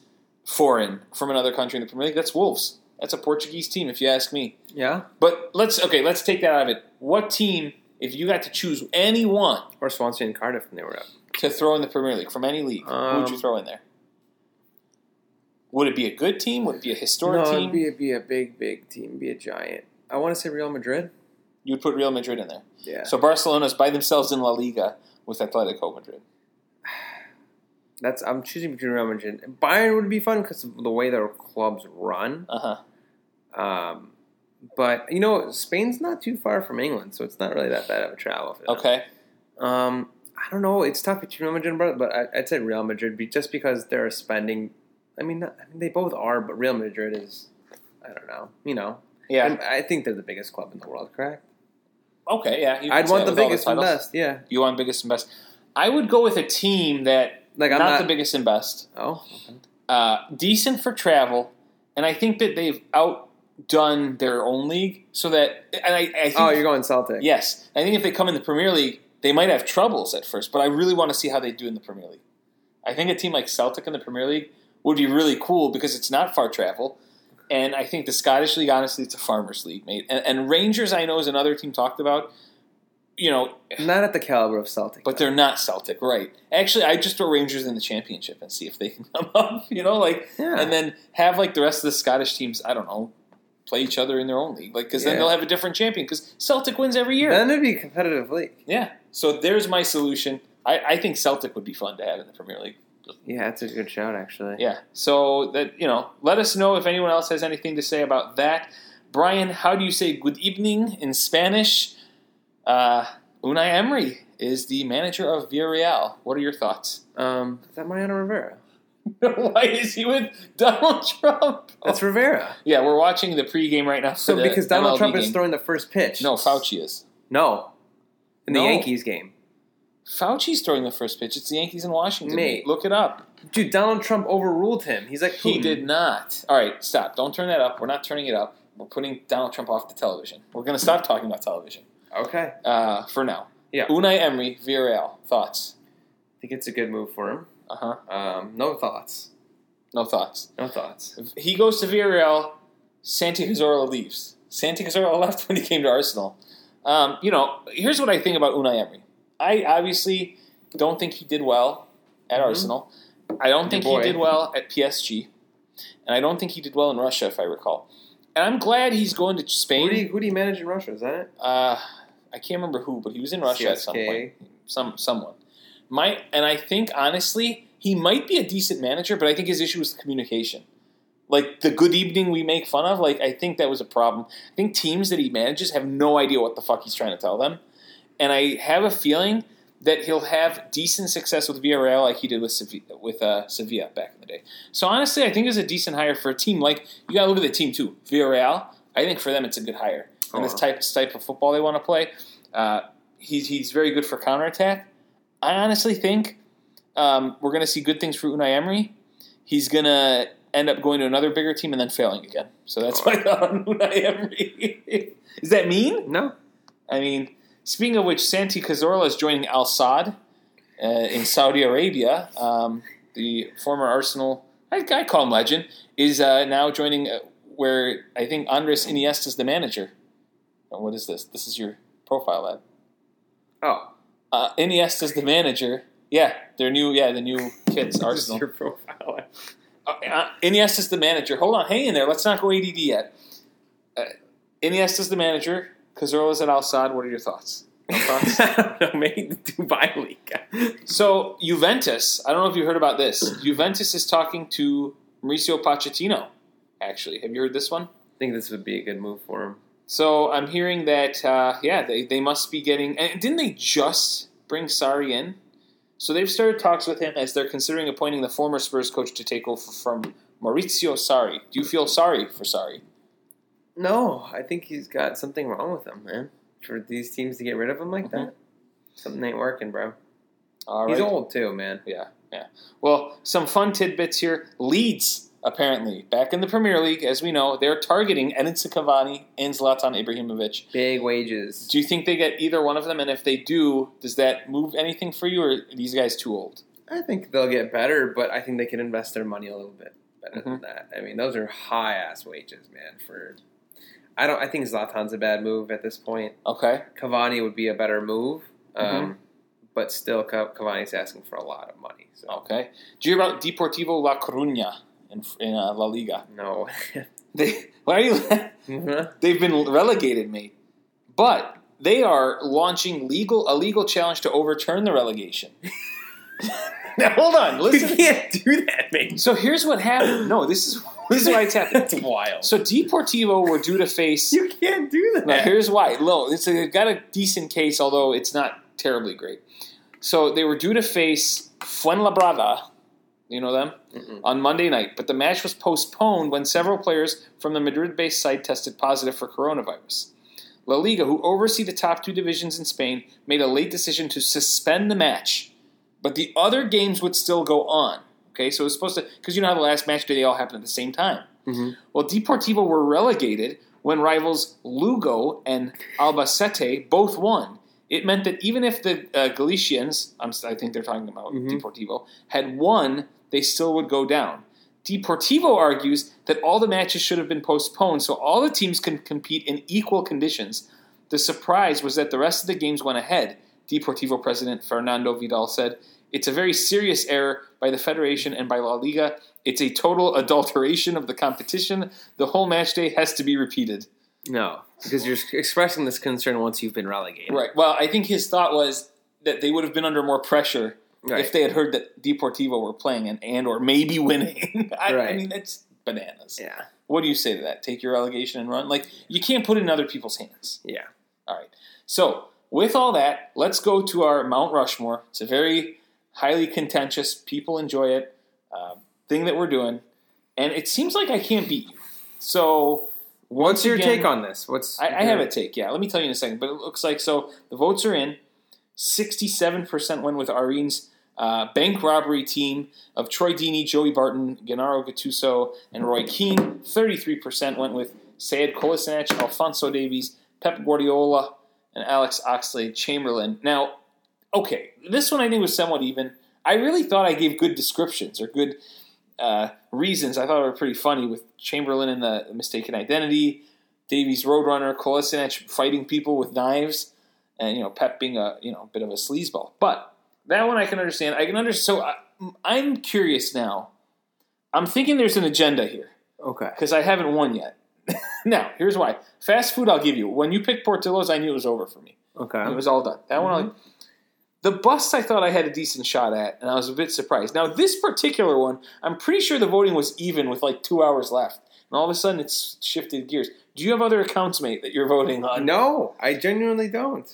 foreign from another country in the Premier League. That's Wolves. That's a Portuguese team, if you ask me. Yeah. But let's okay. Let's take that out of it. What team, if you got to choose any one, or Swansea and Cardiff when they were up, to throw in the Premier League from any league, um, who would you throw in there? Would it be a good team? Would it be a historic no, team? It'd be, it'd be a big, big team. Be a giant. I want to say Real Madrid. You would put Real Madrid in there. Yeah. So Barcelona's by themselves in La Liga with Atletico Madrid. That's I'm choosing between Real Madrid. Bayern would be fun because of the way their clubs run. Uh huh. Um, but you know, Spain's not too far from England, so it's not really that bad of a travel. For them. Okay. Um, I don't know. It's tough between Real Madrid and Barcelona, but I, I'd say Real Madrid just because they're spending. I mean, not, I mean, they both are, but Real Madrid is. I don't know. You know. Yeah. And I think they're the biggest club in the world. Correct. Okay, yeah. I'd want the biggest and best, yeah. You want biggest and best. I would go with a team that, like, I'm not, not the biggest and best. Oh. Okay. Uh, decent for travel, and I think that they've out done their own league, so that and I, I think, oh, you're going Celtic. Yes, I think if they come in the Premier League, they might have troubles at first, but I really want to see how they do in the Premier League. I think a team like Celtic in the Premier League would be really cool because it's not far travel, and I think the Scottish League, honestly, it's a farmers' league, mate. And, and Rangers, I know, is another team talked about. You know, not at the caliber of Celtic, but though. They're not Celtic, right? Actually, I just throw Rangers in the Championship and see if they can come up. You know, like, yeah. And then have like the rest of the Scottish teams. I don't know, play each other in their own league, like, because yeah. then they'll have a different champion. Because Celtic wins every year. Then it'd be a competitive league. Yeah. So there's my solution. I, I think Celtic would be fun to have in the Premier League. Yeah, that's a good shout, actually. Yeah. So that you know, let us know if anyone else has anything to say about that. Brian, how do you say good evening in Spanish? Uh, Unai Emery is the manager of Villarreal. What are your thoughts? Um, is that Mariano Rivera? Why is he with Donald Trump? That's Rivera. Yeah, we're watching the pregame right now. So because Donald M L B Trump game. Is throwing the first pitch. No, Fauci is. No. In the no. Yankees game. Fauci's throwing the first pitch. It's the Yankees in Washington. Mate. Look it up. Dude, Donald Trump overruled him. He's like, Putin. He did not. All right, stop. Don't turn that up. We're not turning it up. We're putting Donald Trump off the television. We're going to stop talking about television. Okay. Uh, for now. Yeah. Unai Emery, Villarreal. Thoughts? I think it's a good move for him. Uh huh. Um, no thoughts. No thoughts. No thoughts. He goes to Villarreal. Santi Cazorla leaves. Santi Cazorla left when he came to Arsenal. Um, you know, here's what I think about Unai Emery. I obviously don't think he did well at mm-hmm. Arsenal. I don't Your think boy. he did well at P S G. And I don't think he did well in Russia, if I recall. And I'm glad he's going to Spain. Who do you, who do you manage in Russia? Is that it? Uh... I can't remember who, but he was in Russia C S K. At some point. Some someone. My and I think honestly, he might be a decent manager, but I think his issue was the communication. Like the good evening we make fun of, like I think that was a problem. I think teams that he manages have no idea what the fuck he's trying to tell them. And I have a feeling that he'll have decent success with Villarreal like he did with Sevilla, with uh, Sevilla back in the day. So honestly, I think it's a decent hire for a team. Like you got to look at the team too. Villarreal, I think for them it's a good hire. And this type, this type of football they want to play. Uh, he's, he's very good for counterattack. I honestly think um, we're going to see good things for Unai Emery. He's going to end up going to another bigger team and then failing again. So that's my thought on Unai Emery. Is that mean? No. I mean, speaking of which, Santi Cazorla is joining Al Saad uh, in Saudi Arabia. Um, the former Arsenal, I, I call him legend, is uh, now joining uh, where I think Andres Iniesta is the manager. What is this? This is your profile ad. Oh, uh, Iniesta's the manager. Yeah, their new. Yeah, the new kids. Arsenal. This is your profile ad. Uh, Iniesta's the manager. Hold on, hang in there. Let's not go A D D yet. Uh, Iniesta's the manager. Cazorla's at Al Saad. What are your thoughts? No thoughts? I don't know, maybe the Dubai League. So Juventus. I don't know if you heard about this. Juventus is talking to Mauricio Pochettino. Actually, have you heard this one? I think this would be a good move for him. So I'm hearing that, uh, yeah, they, they must be getting – and didn't they just bring Sarri in? So they've started talks with him as they're considering appointing the former Spurs coach to take over from Maurizio Sarri. Do you feel sorry for Sarri? No, I think he's got something wrong with him, man. For these teams to get rid of him like mm-hmm. that, something ain't working, bro. All right. He's old too, man. Yeah, yeah. Well, some fun tidbits here. Leeds. Apparently, back in the Premier League, as we know, they're targeting Edinson Cavani and Zlatan Ibrahimovic. Big wages. Do you think they get either one of them? And if they do, does that move anything for you, or are these guys too old? I think they'll get better, but I think they can invest their money a little bit better mm-hmm. than that. I mean, those are high-ass wages, man. For I don't. I think Zlatan's a bad move at this point. Okay. Cavani would be a better move. Mm-hmm. Um But still, Cavani's asking for a lot of money. So. Okay. Do you hear about Deportivo La Coruña? In, in uh, La Liga. No. they, why are you mm-hmm. They've been relegated, mate. But they are launching legal a legal challenge to overturn the relegation. Now, hold on. Listen. You can't do that, mate. So here's what happened. No, this is this is why it's happened. It's wild. So Deportivo were due to face... You can't do that. Now, here's why. No, it's a, they've got a decent case, although it's not terribly great. So they were due to face Fuenlabrada... You know them? Mm-mm. On Monday night. But the match was postponed when several players from the Madrid-based side tested positive for coronavirus. La Liga, who oversee the top two divisions in Spain, made a late decision to suspend the match. But the other games would still go on. Okay, so it was supposed to, because you know how the last match day they all happened at the same time. Mm-hmm. Well, Deportivo were relegated when rivals Lugo and Albacete both won. It meant that even if the uh, Galicians, I'm, I think they're talking about mm-hmm. Deportivo, had won, they still would go down. Deportivo argues that all the matches should have been postponed so all the teams can compete in equal conditions. The surprise was that the rest of the games went ahead. Deportivo president Fernando Vidal said, "It's a very serious error by the Federation and by La Liga. It's a total adulteration of the competition. The whole match day has to be repeated." No, because you're expressing this concern once you've been relegated. Right. Well, I think his thought was that they would have been under more pressure right. if they had heard that Deportivo were playing and, and or maybe winning. I, right. I mean, that's bananas. Yeah. What do you say to that? Take your relegation and run? Like, you can't put it in other people's hands. Yeah. All right. So, with all that, let's go to our Mount Rushmore. It's a very highly contentious, people enjoy it, uh, thing that we're doing. And it seems like I can't beat you. So... What's your again, take on this? What's I, I have a take, yeah. Let me tell you in a second. But it looks like, so the votes are in. sixty-seven percent went with Irene's uh, bank robbery team of Troy Deeney, Joey Barton, Gennaro Gattuso, and Roy Keane. thirty-three percent went with Sead Kolasinac, Alphonso Davies, Pep Guardiola, and Alex Oxlade-Chamberlain. Now, okay, this one I think was somewhat even. I really thought I gave good descriptions or good... Uh, reasons I thought were pretty funny with Chamberlain and the mistaken identity, Davies Roadrunner, Kolasinac fighting people with knives, and you know Pep being a you know bit of a sleazeball. But that one I can understand. I can understand. So I, I'm curious now. I'm thinking there's an agenda here. Okay. Because I haven't won yet. Now here's why. Fast food I'll give you. When you picked Portillo's, I knew it was over for me. Okay. It was all done. That mm-hmm. one. I'll, The bust I thought I had a decent shot at, and I was a bit surprised. Now, this particular one, I'm pretty sure the voting was even with like two hours left. And all of a sudden, it's shifted gears. Do you have other accounts, mate, that you're voting on? No, I genuinely don't.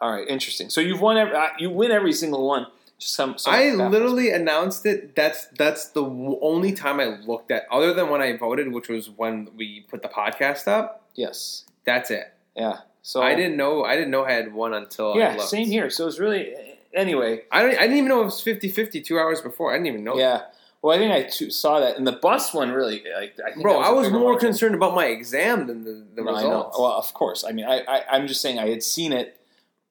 All right, interesting. So you've won every, you win every single one. Just some, some I literally announced it. That's that's the only time I looked at, other than when I voted, which was when we put the podcast up. Yes. That's it. Yeah. So I didn't know I didn't know I had one until yeah, I left. Yeah, same here. So it's really – anyway. I, don't, I didn't even know it was fifty-fifty two hours before. I didn't even know. Yeah. That. Well, I think I t- saw that. And the bus one really like, – I think Bro, was I was more one. concerned about my exam than the, the no, results. I know. Well, of course. I mean, I, I, I'm just saying I had seen it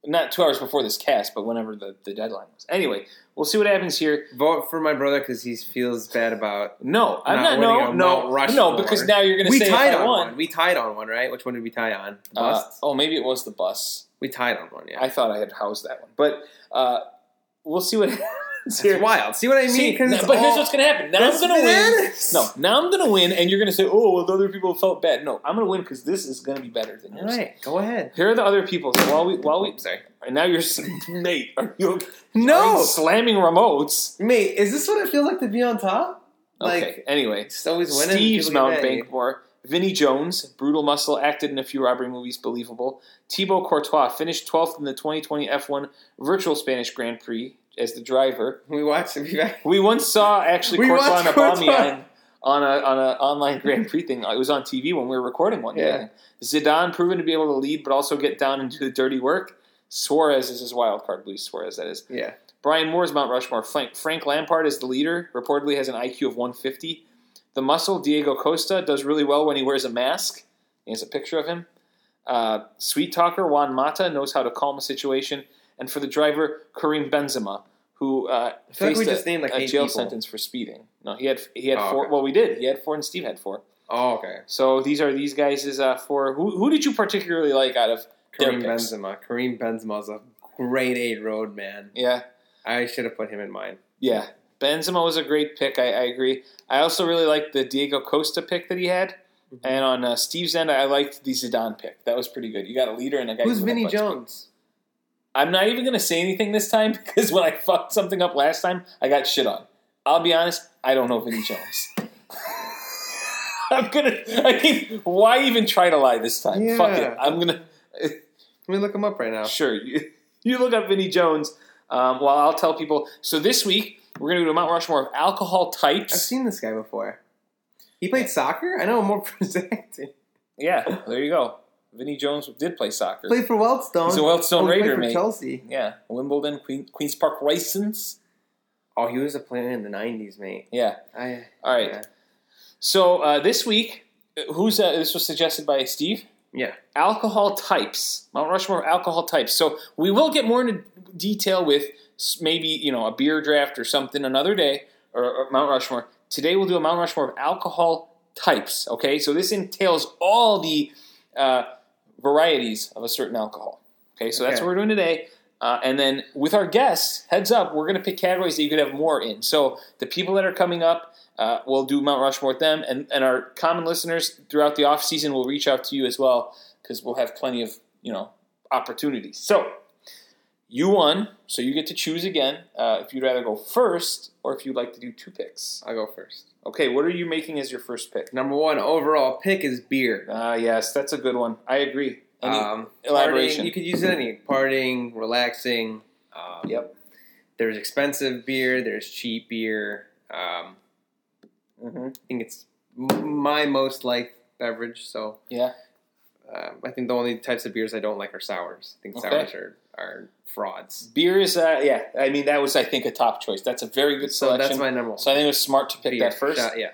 not two hours before this cast, but whenever the, the deadline was. Anyway, we'll see what happens here. Vote for my brother because he feels bad about – No, I'm not, not – no, no, no, because now you're going to say I on won. One. We tied on one, right? Which one did we tie on? The bus? Uh, oh, maybe it was the bus. We tied on one, yeah. I thought I had housed that one. But uh, we'll see what happens. It's wild. See what I mean? See, now, but all, here's what's going to happen. Now I'm going to win. No, now I'm going to win, and you're going to say, oh, well, the other people felt bad. No, I'm going to win because this is going to be better than yours. All right, go ahead. Here are the other people. So while we, while we, sorry. And now you're, mate, are you no. slamming remotes? Mate, is this what it feels like to be on top? Like, okay, anyway. It's always winning. Steve's Mount Bankmore. Vinnie Jones, brutal muscle, acted in a few robbery movies, believable. Thibaut Courtois finished twelfth in the twenty twenty F one Virtual Spanish Grand Prix. As the driver, we watched. We once saw actually Courtois and Aubameyang on a on an online Grand Prix thing. It was on T V when we were recording one day. Yeah. Zidane proven to be able to lead, but also get down and do the dirty work. Suarez is his wild card, Luis Suarez. That is. Yeah. Brian Moore's Mount Rushmore. Frank, Frank Lampard is the leader. Reportedly has an I Q of one fifty. The muscle Diego Costa does really well when he wears a mask. Here's a picture of him. Uh, sweet talker Juan Mata knows how to calm a situation. And for the driver, Karim Benzema, who uh, faced like a, just named like a jail people. sentence for speeding. No, he had he had oh, four. Okay. Well, we did. He had four, and Steve had four. Oh, okay. So these are these guys' uh, four. Who who did you particularly like out of Karim Benzema? Karim Benzema's a great A road man. Yeah, I should have put him in mine. Yeah, Benzema was a great pick. I, I agree. I also really liked the Diego Costa pick that he had. Mm-hmm. And on uh, Steve's end, I liked the Zidane pick. That was pretty good. You got a leader and a guy. Who's Vinnie Jones? Pick. I'm not even going to say anything this time because when I fucked something up last time, I got shit on. I'll be honest, I don't know Vinnie Jones. I'm going to... I mean, why even try to lie this time? Yeah. Fuck it. I'm going to... Let me look him up right now. Sure. You, you look up Vinnie Jones um, while I'll tell people... So this week, we're going to do a Mount Rushmore of alcohol types. I've seen this guy before. He played soccer? I know him more from Zachary. Yeah, there you go. Vinnie Jones did play soccer. Played for Wellstone. He's a Wellstone oh, he Raider, mate. Chelsea. Yeah. Wimbledon, Queen, Queen's Park Racings. Oh, he was a player in the nineties, mate. Yeah. I, All right. Yeah. So uh, this week, who's uh, this was suggested by Steve? Yeah. Alcohol types. Mount Rushmore alcohol types. So we will get more into detail with maybe, you know, a beer draft or something another day, or, or Mount Rushmore. Today we'll do a Mount Rushmore of alcohol types, okay? So this entails all the uh, varieties of a certain alcohol. Okay, so okay. that's what we're doing today. Uh, and then with our guests, heads up, we're going to pick categories that you could have more in. So the people that are coming up, uh, we'll do Mount Rushmore with them. And, and our common listeners throughout the off season will reach out to you as well, because we'll have plenty of, you know, opportunities. So you won, so you get to choose again uh, if you'd rather go first or if you'd like to do two picks. I'll go first. Okay, what are you making as your first pick? Number one overall pick is beer. Ah, uh, yes, that's a good one. I agree. Any um, elaboration? Partying, you could use it any. Partying, relaxing. Um, yep. There's expensive beer. There's cheap beer. Um, mm-hmm. I think it's my most liked beverage. So yeah. Uh, I think the only types of beers I don't like are sours. I think okay. sours are, are frauds. Beer is, uh, yeah. I mean, that was, I think, a top choice. That's a very good selection. So that's my number one. So I think it was smart to pick beer. that first. Shot, yeah.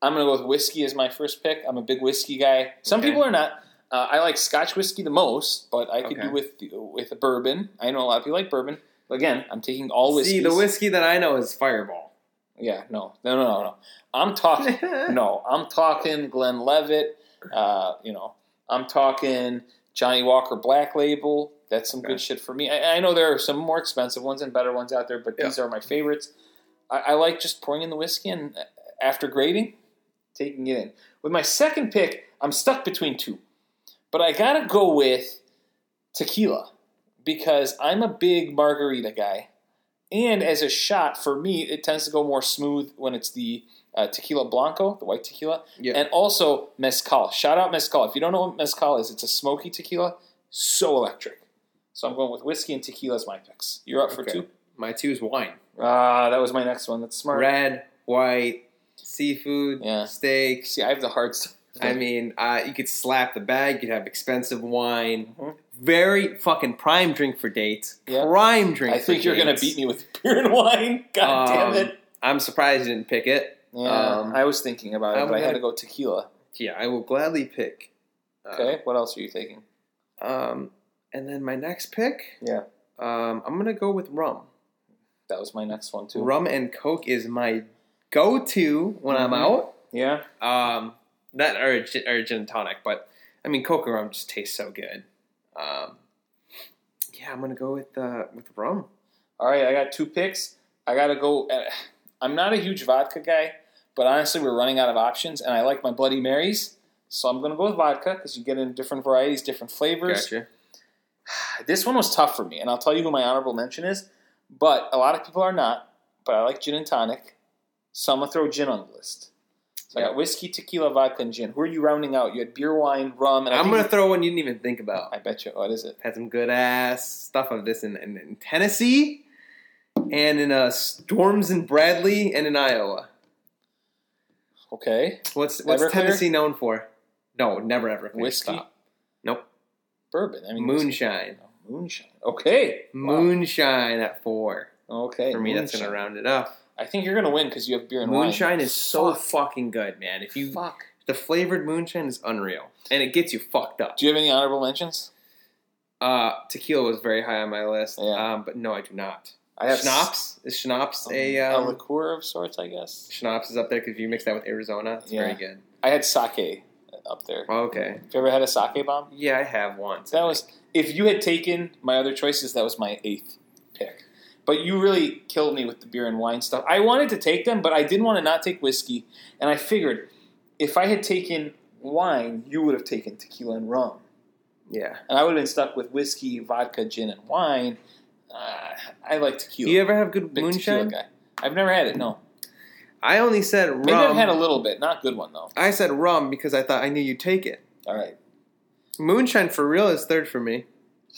I'm going to go with whiskey as my first pick. I'm a big whiskey guy. Some okay. people are not. Uh, I like Scotch whiskey the most, but I could okay. do with with a bourbon. I know a lot of people like bourbon. Again, I'm taking all whiskeys. See, the whiskey that I know is Fireball. Yeah, no, no, no, no, no. I'm talking. no, I'm talking Glenlivet. Uh, you know, I'm talking Johnny Walker Black Label. That's some okay. good shit for me. I, I know there are some more expensive ones and better ones out there, but yeah. these are my favorites. I, I like just pouring in the whiskey and after grating, taking it in. With my second pick, I'm stuck between two. But I got to go with tequila because I'm a big margarita guy. And as a shot, for me, it tends to go more smooth when it's the uh, tequila blanco, the white tequila. Yeah. And also mezcal. Shout out mezcal. If you don't know what mezcal is, it's a smoky tequila. So electric. So I'm going with whiskey and tequila as my picks. You're up for okay. two? My two is wine. Ah, uh, that was my next one. That's smart. Red, white, seafood, yeah. steak. See, I have the hard stuff. I mean, uh, you could slap the bag. You'd have expensive wine. Mm-hmm. Very fucking prime drink for dates. Yep. Prime drink I for dates. I think you're going to beat me with beer and wine. God um, damn it. I'm surprised you didn't pick it. Yeah, um, I was thinking about it, I but I had to go tequila. Yeah, I will gladly pick. Uh, okay, what else are you taking? Um, and then my next pick? Yeah. Um, I'm going to go with rum. That was my next one, too. Rum and Coke is my go-to when mm-hmm. I'm out. Yeah. Um... Not or or gin and tonic, but I mean, Coke and rum just tastes so good. Um, yeah, I'm gonna go with uh, with rum. All right, I got two picks. I gotta go. At, I'm not a huge vodka guy, but honestly, we're running out of options, and I like my Bloody Marys, so I'm gonna go with vodka because you get in different varieties, different flavors. Gotcha. This one was tough for me, and I'll tell you who my honorable mention is. But a lot of people are not. But I like gin and tonic, so I'm gonna throw gin on the list. So I got whiskey, tequila, vodka, and gin. Who are you rounding out? You had beer, wine, rum. And I I'm going to throw one you didn't even think about. I bet you. What is it? Had some good-ass stuff of this in, in, in Tennessee and in uh, Storms and Bradley and in Iowa. Okay. What's what's Everclear? Tennessee known for? No, never, ever. Whiskey? Stop. Nope. Bourbon. I mean, moonshine. No, moonshine. Okay. Moonshine wow. at four. Okay. For me, moonshine. That's going to round it up. I think you're going to win because you have beer and wine. Moonshine is so Fuck. fucking good, man. If you Fuck. The flavored moonshine is unreal. And it gets you fucked up. Do you have any honorable mentions? Uh, tequila was very high on my list. Yeah. Um, but no, I do not. I have Schnapps. S- is Schnapps um, a... Um, a liqueur of sorts, I guess. Schnapps is up there because if you mix that with Arizona, it's yeah. very good. I had sake up there. Okay. Have you ever had a sake bomb? Yeah, I have once. That was... If you had taken my other choices, that was my eighth pick. But you really killed me with the beer and wine stuff. I wanted to take them, but I didn't want to not take whiskey. And I figured if I had taken wine, you would have taken tequila and rum. Yeah. And I would have been stuck with whiskey, vodka, gin, and wine. Uh, I like tequila. Do you ever have good Big moonshine? Guy. I've never had it, no. I only said rum. Maybe I've had a little bit. Not a good one, though. I said rum because I thought I knew you'd take it. All right. Moonshine for real is third for me.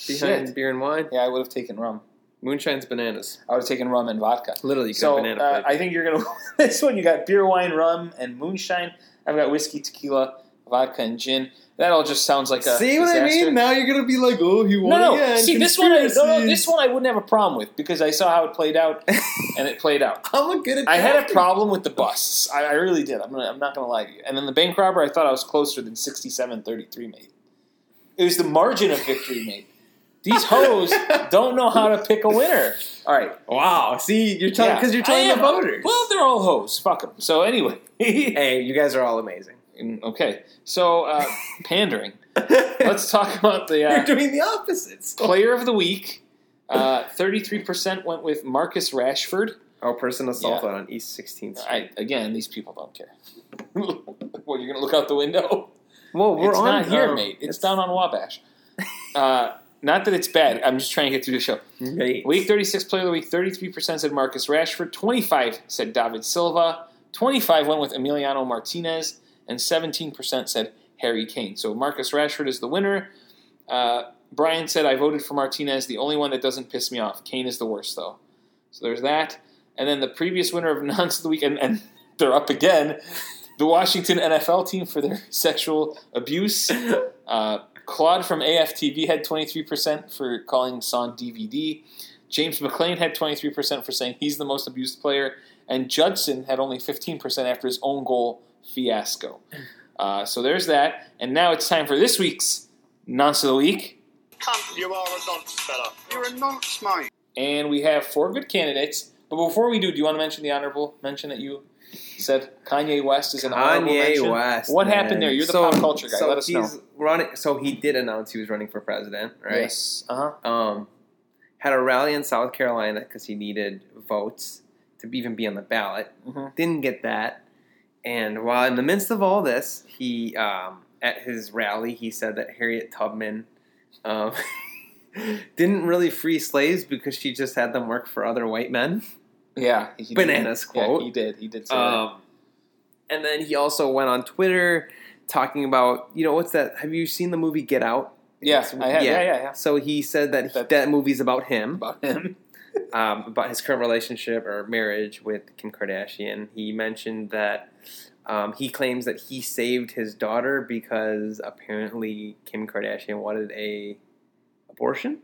Behind Shit. beer and wine. Yeah, I would have taken rum. Moonshine's bananas. I would have taken rum and vodka. Literally, you could so, have banana uh, I think you're going to win this one. You got beer, wine, rum, and moonshine. I've got whiskey, tequila, vodka and gin. That all just sounds like a See what disaster. I mean? Now you're going to be like, oh, he won no, no. again. See, this one, I, no, no, this one I wouldn't have a problem with because I saw how it played out, and it played out. I'm good at I had a problem with the busts. I, I really did. I'm, gonna, I'm not going to lie to you. And then the bank robber, I thought I was closer than sixty-seven thirty-three, mate. It was the margin of victory, mate. These hoes don't know how to pick a winner. All right. Wow. See, you're telling because yeah. you're telling the voters. Well, they're all hoes. Fuck them. So anyway. Hey, you guys are all amazing. Okay, so uh, pandering. Let's talk about the. Uh, You're doing the opposites. Player of the week. Thirty-three uh, percent went with Marcus Rashford. Oh, person assault yeah. on East Sixteenth Street. I, again, these people don't care. Well, you're gonna look out the window. Well, we're it's on not here, um, mate. It's, it's down on Wabash. Uh, not that it's bad. I'm just trying to get through the show. Mate. Week thirty-six, player of the week. Thirty-three percent said Marcus Rashford. Twenty-five said David Silva. Twenty-five went with Emiliano Martinez. And seventeen percent said Harry Kane. So Marcus Rashford is the winner. Uh, Brian said, I voted for Martinez. The only one that doesn't piss me off. Kane is the worst, though. So there's that. And then the previous winner of Nonce of the Week, and, and they're up again, the Washington N F L team for their sexual abuse. Uh, Claude from A F T V had twenty-three percent for calling Son D V D. James McLean had twenty-three percent for saying he's the most abused player. And Judson had only fifteen percent after his own goal fiasco. Uh, so there's that. And now it's time for this week's Nonce of the Week. Cunt, you are a nonce, fella. You're a nonce, mate. And we have four good candidates. But before we do, do you want to mention the honorable mention that you said? Kanye West is an Kanye honorable mention. Kanye West. What man. happened there? You're the so, pop culture guy. So Let us he's know. Running, so he did announce he was running for president, right? Yes. Uh-huh. Um, had a rally in South Carolina because he needed votes to even be on the ballot. Mm-hmm. Didn't get that. And while in the midst of all this, he um, at his rally, he said that Harriet Tubman um, didn't really free slaves because she just had them work for other white men. Yeah. He Bananas did. quote. Yeah, he did. He did say um, that. And then he also went on Twitter talking about, you know, what's that? Have you seen the movie Get Out? Yes, yeah, I have. Yeah. yeah, yeah, yeah. So he said that he, that movie's about him. About him. Um, about his current relationship or marriage with Kim Kardashian. He mentioned that um, he claims that he saved his daughter because apparently Kim Kardashian wanted a abortion.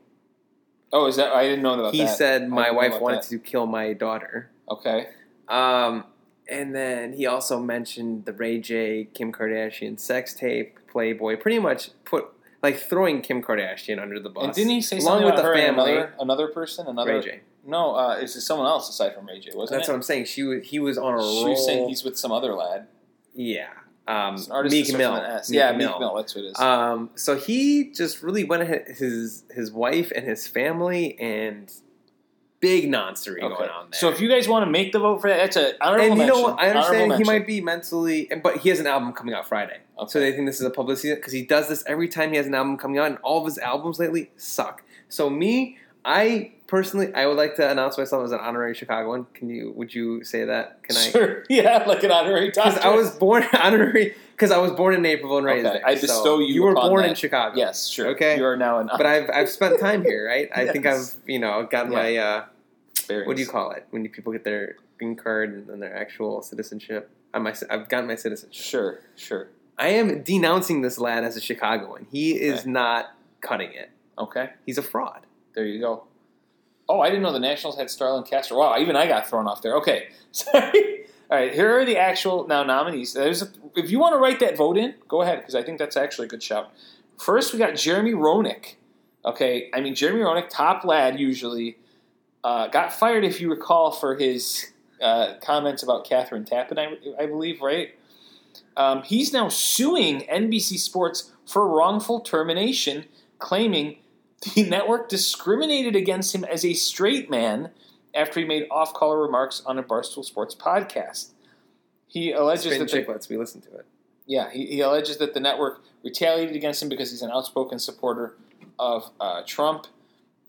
Oh, is that? I didn't know about he that. He said, my wife wanted that. to kill my daughter. Okay. Um, and then he also mentioned the Ray J, Kim Kardashian sex tape, Playboy, pretty much put... Like throwing Kim Kardashian under the bus. And didn't he say Along something with about the her family, and another, another person? Another, Ray J. No, uh, it's someone else aside from Ray J, wasn't That's it? That's what I'm saying. She was, he was on a she roll. She was saying he's with some other lad. Yeah. Um, Meek Mill. Meek yeah, Meek Mill. Mill. That's what it is. Um, so he just really went ahead, his, his wife and his family and... Big noncery okay. going on there. So if you guys want to make the vote for that, that's an honorable mention. And you know what? I understand he might be mentally, but he has an album coming out Friday. Okay. So they think this is a publicity, because he does this every time he has an album coming out, and all of his albums lately suck. So me, I personally, I would like to announce myself as an honorary Chicagoan. Can you, would you say that? Can I? Sure. Yeah, like an honorary doctor. Because I was born honorary, because I was born in Naperville and raised okay. there. I bestow so you You were born that. in Chicago. Yes, sure. Okay. You are now an honorary. But I've, I've spent time here, right? I yes. think I've, you know, gotten yeah. my... Uh, Experience. What do you call it when people get their green card and then their actual citizenship? I'm, I've gotten my citizenship. Sure, sure. I am denouncing this lad as a Chicagoan. He is okay. not cutting it. Okay. He's a fraud. There you go. Oh, I didn't know the Nationals had Starlin Castro. Wow, even I got thrown off there. Okay. Sorry. All right, here are the actual now nominees. There's a, if you want to write that vote in, go ahead, because I think that's actually a good shout. First, we got Jeremy Roenick. Okay, I mean, Jeremy Roenick, top lad usually. Uh, got fired, if you recall, for his uh, comments about Catherine Tappan, I, I believe, right? Um, he's now suing N B C Sports for wrongful termination, claiming the network discriminated against him as a straight man after he made off-color remarks on a Barstool Sports podcast. He alleges Spin that chicklets, the, we listen to it. Yeah, he, he alleges that the network retaliated against him because he's an outspoken supporter of uh, Trump.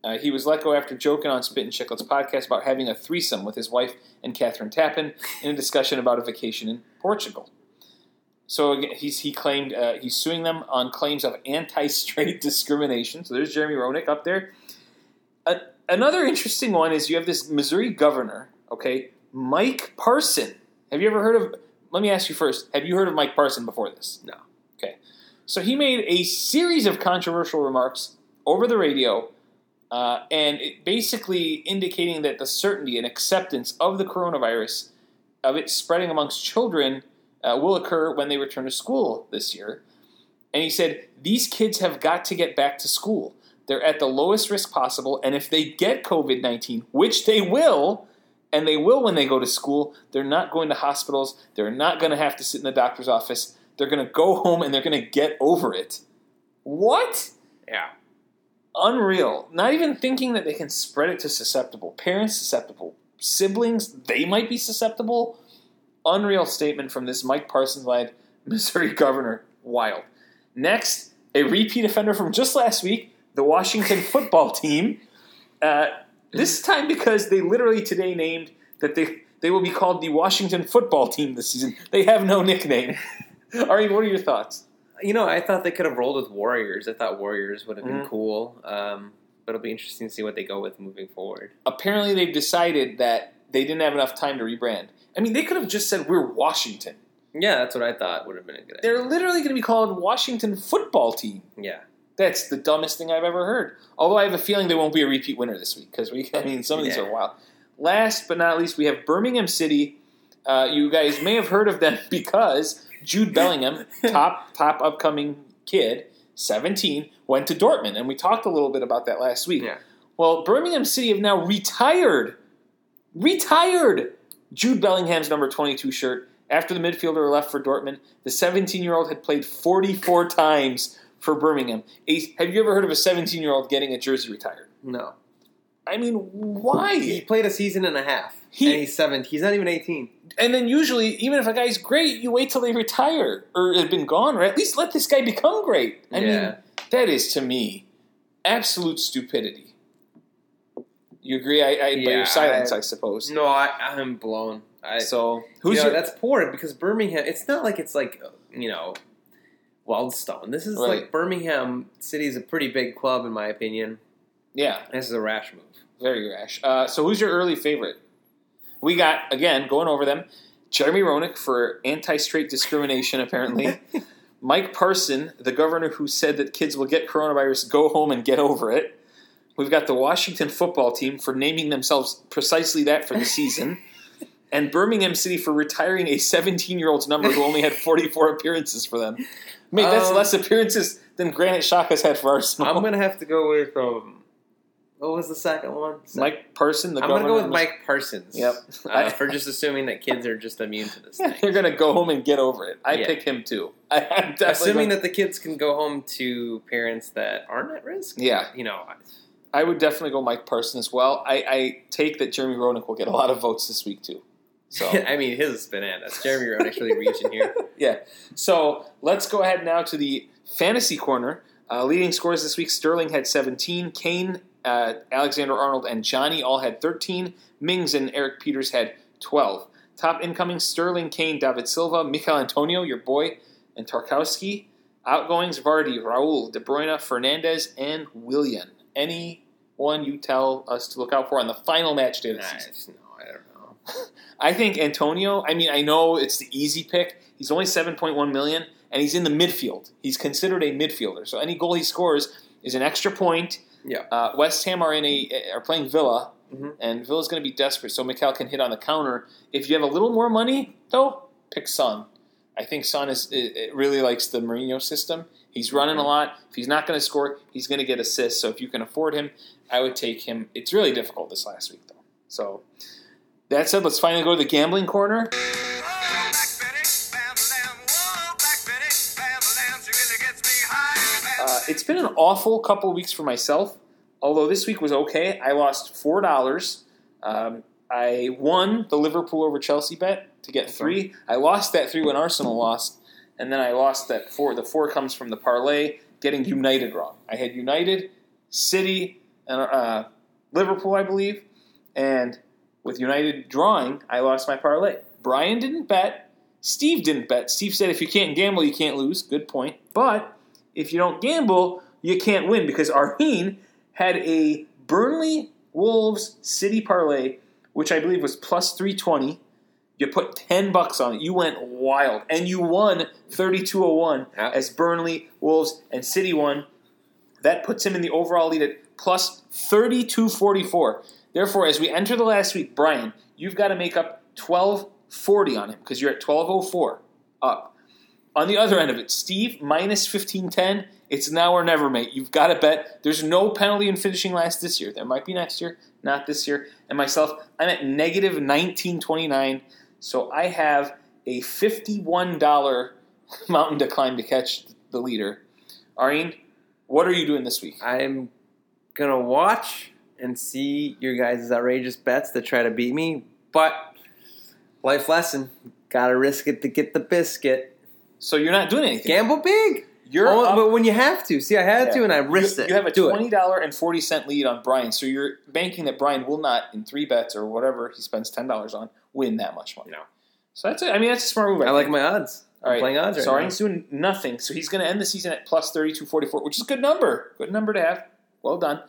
Uh, he was let go after joking on Spit and Chicklets podcast about having a threesome with his wife and Catherine Tappan in a discussion about a vacation in Portugal. So again, he's, he claimed uh, he's suing them on claims of anti-straight discrimination. So there's Jeremy Roenick up there. Uh, another interesting one is you have this Missouri governor, okay, Mike Parson. Have you ever heard of – let me ask you first. Have you heard of Mike Parson before this? No. Okay. So he made a series of controversial remarks over the radio, uh, and it basically indicating that the certainty and acceptance of the coronavirus, of it spreading amongst children, uh, will occur when they return to school this year. And he said, these kids have got to get back to school. They're at the lowest risk possible, and if they get covid nineteen, which they will, and they will when they go to school, they're not going to hospitals, they're not going to have to sit in the doctor's office, they're going to go home and they're going to get over it. What? Yeah. Unreal. Not even thinking that they can spread it to susceptible. Parents susceptible. Siblings, they might be susceptible. Unreal statement from this Mike Parsons-led Missouri governor. Wild. Next, a repeat offender from just last week, the Washington football team. Uh, this time because they literally today named that they, they will be called the Washington football team this season. They have no nickname. Ari, what are your thoughts? You know, I thought they could have rolled with Warriors. I thought Warriors would have been mm-hmm. cool. Um, but it'll be interesting to see what they go with moving forward. Apparently they've decided that they didn't have enough time to rebrand. I mean, they could have just said, we're Washington. Yeah, that's what I thought would have been a good idea. They're literally going to be called Washington football team. Yeah. That's the dumbest thing I've ever heard. Although I have a feeling they won't be a repeat winner this week because we, I mean, some of these yeah. are wild. Last but not least, we have Birmingham City. Uh, you guys may have heard of them because Jude Bellingham, top top upcoming kid, seventeen, went to Dortmund, and we talked a little bit about that last week. Yeah. Well, Birmingham City have now retired, retired Jude Bellingham's number twenty-two shirt after the midfielder left for Dortmund. The seventeen-year-old had played forty-four times for Birmingham. A, have you ever heard of a seventeen-year-old getting a jersey retired? No. I mean, why? He played a season and a half, he, and he's seventeen. He's not even eighteen. And then usually, even if a guy's great, you wait till they retire or have been gone, or at least let this guy become great. I yeah. mean, that is, to me, absolute stupidity. You agree? I, I yeah, by your silence, I, I suppose. No, I, I'm blown. I, so, who's you know, your, that's poor, because Birmingham, it's not like it's like, you know... Weldstone. This is right. like Birmingham City is a pretty big club in my opinion. Yeah. This is a rash move. Very rash. Uh, so who's your early favorite? We got, again, going over them, Jeremy Roenick for anti-straight discrimination apparently. Mike Parson, the governor who said that kids will get coronavirus, go home and get over it. We've got the Washington football team for naming themselves precisely that for the season. And Birmingham City for retiring a seventeen-year-old's number who only had forty-four appearances for them. I mean, that's um, less appearances than Granit Xhaka's had for Arsenal. I'm going to have to go with, um, what was the second one? Second. Mike Parson, the I'm going to go with Mike Parsons. Yep. Uh, for just assuming that kids are just immune to this yeah, thing. They're going to go home and get over it. I yeah. pick him, too. I, assuming gonna... that the kids can go home to parents that aren't at risk? Yeah. You know, I, I would definitely go Mike Parsons as well. I, I take that Jeremy Roenick will get a lot of votes this week, too. So I mean, his is bananas. Jeremy Roenick's really reaching here. Yeah. So let's go ahead now to the fantasy corner. Uh, leading scorers this week, Sterling had seventeen. Kane, uh, Alexander-Arnold, and Johnny all had thirteen. Mings and Eric Peters had twelve. Top incoming, Sterling, Kane, David Silva, Michail Antonio, your boy, and Tarkowski. Outgoings, Vardy, Raul, De Bruyne, Fernandez, and Willian. Anyone you tell us to look out for on the final match day of the nice. season? No, I don't know. I think Antonio, I mean, I know it's the easy pick. He's only seven point one million dollars, and he's in the midfield. He's considered a midfielder. So any goal he scores is an extra point. Yeah. Uh, West Ham are in a are playing Villa, mm-hmm. and Villa's going to be desperate, so Mikel can hit on the counter. If you have a little more money, though, pick Son. I think Son is it, it really likes the Mourinho system. He's running mm-hmm. a lot. If he's not going to score, he's going to get assists. So if you can afford him, I would take him. It's really difficult this last week, though. So... That said, let's finally go to the gambling corner. Uh, it's been an awful couple of weeks for myself, although this week was okay. I lost four dollars. Um, I won the Liverpool over Chelsea bet to get three. I lost that three when Arsenal lost, and then I lost that four. The four comes from the parlay, getting United wrong. I had United, City, and uh, Liverpool, I believe, and... With United drawing, I lost my parlay. Brian didn't bet. Steve didn't bet. Steve said if you can't gamble, you can't lose. Good point. But if you don't gamble, you can't win because Arheen had a Burnley Wolves City parlay, which I believe was plus three twenty. You put ten bucks on it. You went wild. And you won thirty-two oh one as Burnley, Wolves, and City won. That puts him in the overall lead at plus thirty-two forty-four. Therefore, as we enter the last week, Brian, you've got to make up twelve forty on him because you're at twelve oh four up. On the other end of it, Steve, minus fifteen ten. It's now or never, mate. You've got to bet. There's no penalty in finishing last this year. There might be next year, not this year. And myself, I'm at negative nineteen twenty-nine. So I have a fifty-one dollars mountain to climb to catch the leader. Arine, what are you doing this week? I'm going to watch and see your guys' outrageous bets that try to beat me. But life lesson, got to risk it to get the biscuit. So you're not doing anything. Gamble big. You're oh, up, but when you have to. See, I had yeah. to, and I risked you, it. You have a twenty dollars and forty cents lead on Brian, so you're banking that Brian will not, in three bets or whatever he spends ten dollars on, win that much money. No. So that's it. I mean, that's a smart move. I, I like my odds. All right. I'm playing odds right so now. So Ryan's doing nothing. So he's going to end the season at plus thirty-two forty-four, which is a good number. Good number to have. Well done.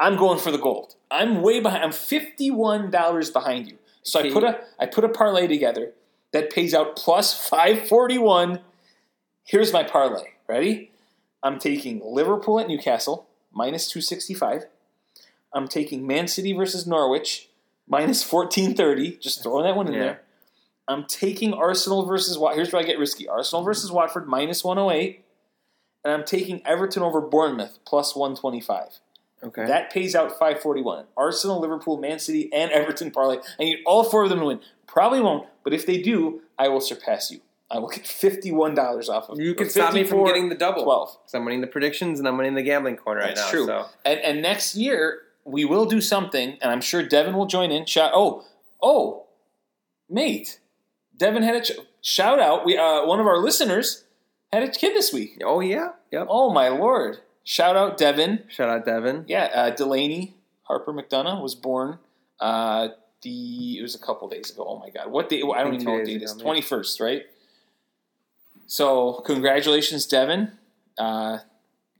I'm going for the gold. I'm way behind. I'm fifty-one dollars behind you. So okay. I put a I put a parlay together that pays out plus five forty-one. Here's my parlay. Ready? I'm taking Liverpool at Newcastle, minus two sixty-five. I'm taking Man City versus Norwich, minus fourteen thirty. Just throwing that one in yeah. there. I'm taking Arsenal versus Watford. Here's where I get risky. Arsenal versus Watford, minus one oh eight. And I'm taking Everton over Bournemouth, plus one twenty-five. Okay. That pays out five forty-one. Arsenal, Liverpool, Man City, and Everton parlay. I need all four of them to win. Probably won't, but if they do, I will surpass you. I will get fifty-one dollars off of it. You can stop me from getting the double. twelve. So I'm winning the predictions and I'm winning the gambling corner right now. That's true. So. And, and next year, we will do something, and I'm sure Devin will join in. Shout, oh, oh, mate. Devin had a ch- shout out. We uh, one of our listeners had a kid this week. Oh, yeah. Yep. Oh, my Lord. Shout out, Devin. Shout out, Devin. Yeah. Uh, Delaney Harper McDonough was born uh, the. It was a couple days ago. Oh, my God. What day? I don't even know what date it is. twenty-first, right? So, congratulations, Devin. Uh,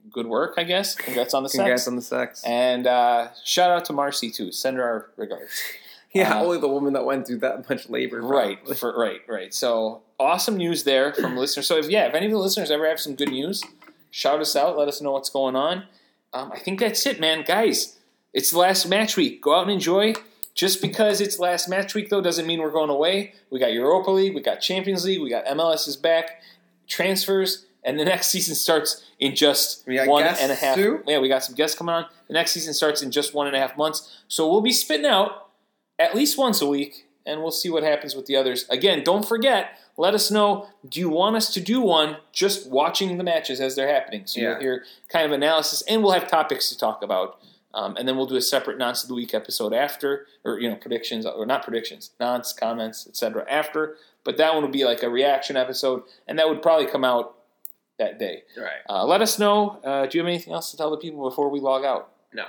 good work, I guess. Congrats on the sex. Congrats on the sex. And uh, shout out to Marcy, too. Send her our regards. yeah, uh, only the woman that went through that much labor. Right, for, right, right. So, awesome news there from listeners. So, if yeah, if any of the listeners ever have some good news, shout us out. Let us know what's going on. Um, I think that's it, man. Guys, it's the last match week. Go out and enjoy. Just because it's last match week, though, doesn't mean we're going away. We got Europa League. We got Champions League. We got M L S is back. Transfers, and the next season starts in just one and a half. Too? Yeah, we got some guests coming on. The next season starts in just one and a half months. So we'll be spitting out at least once a week, and we'll see what happens with the others. Again, don't forget, let us know, do you want us to do one just watching the matches as they're happening? So yeah. you'll hear kind of analysis, and we'll have topics to talk about. Um, and then we'll do a separate nonce of the week episode after, or, you know, predictions, or not predictions, nonce, comments, et cetera after. But that one would be like a reaction episode, and that would probably come out that day. Right. Uh, let us know. Uh, do you have anything else to tell the people before we log out? No.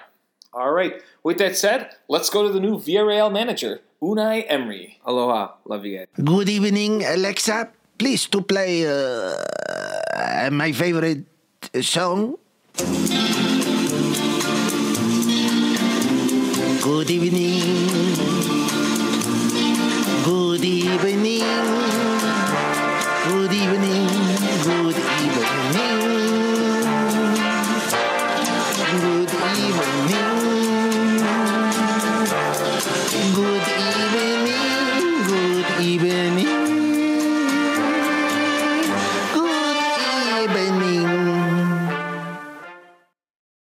All right. With that said, let's go to the new Villarreal manager, Unai Emery. Aloha. Love you guys. Good evening, Alexa. Please to play uh, my favorite song. Good evening, good evening, good evening.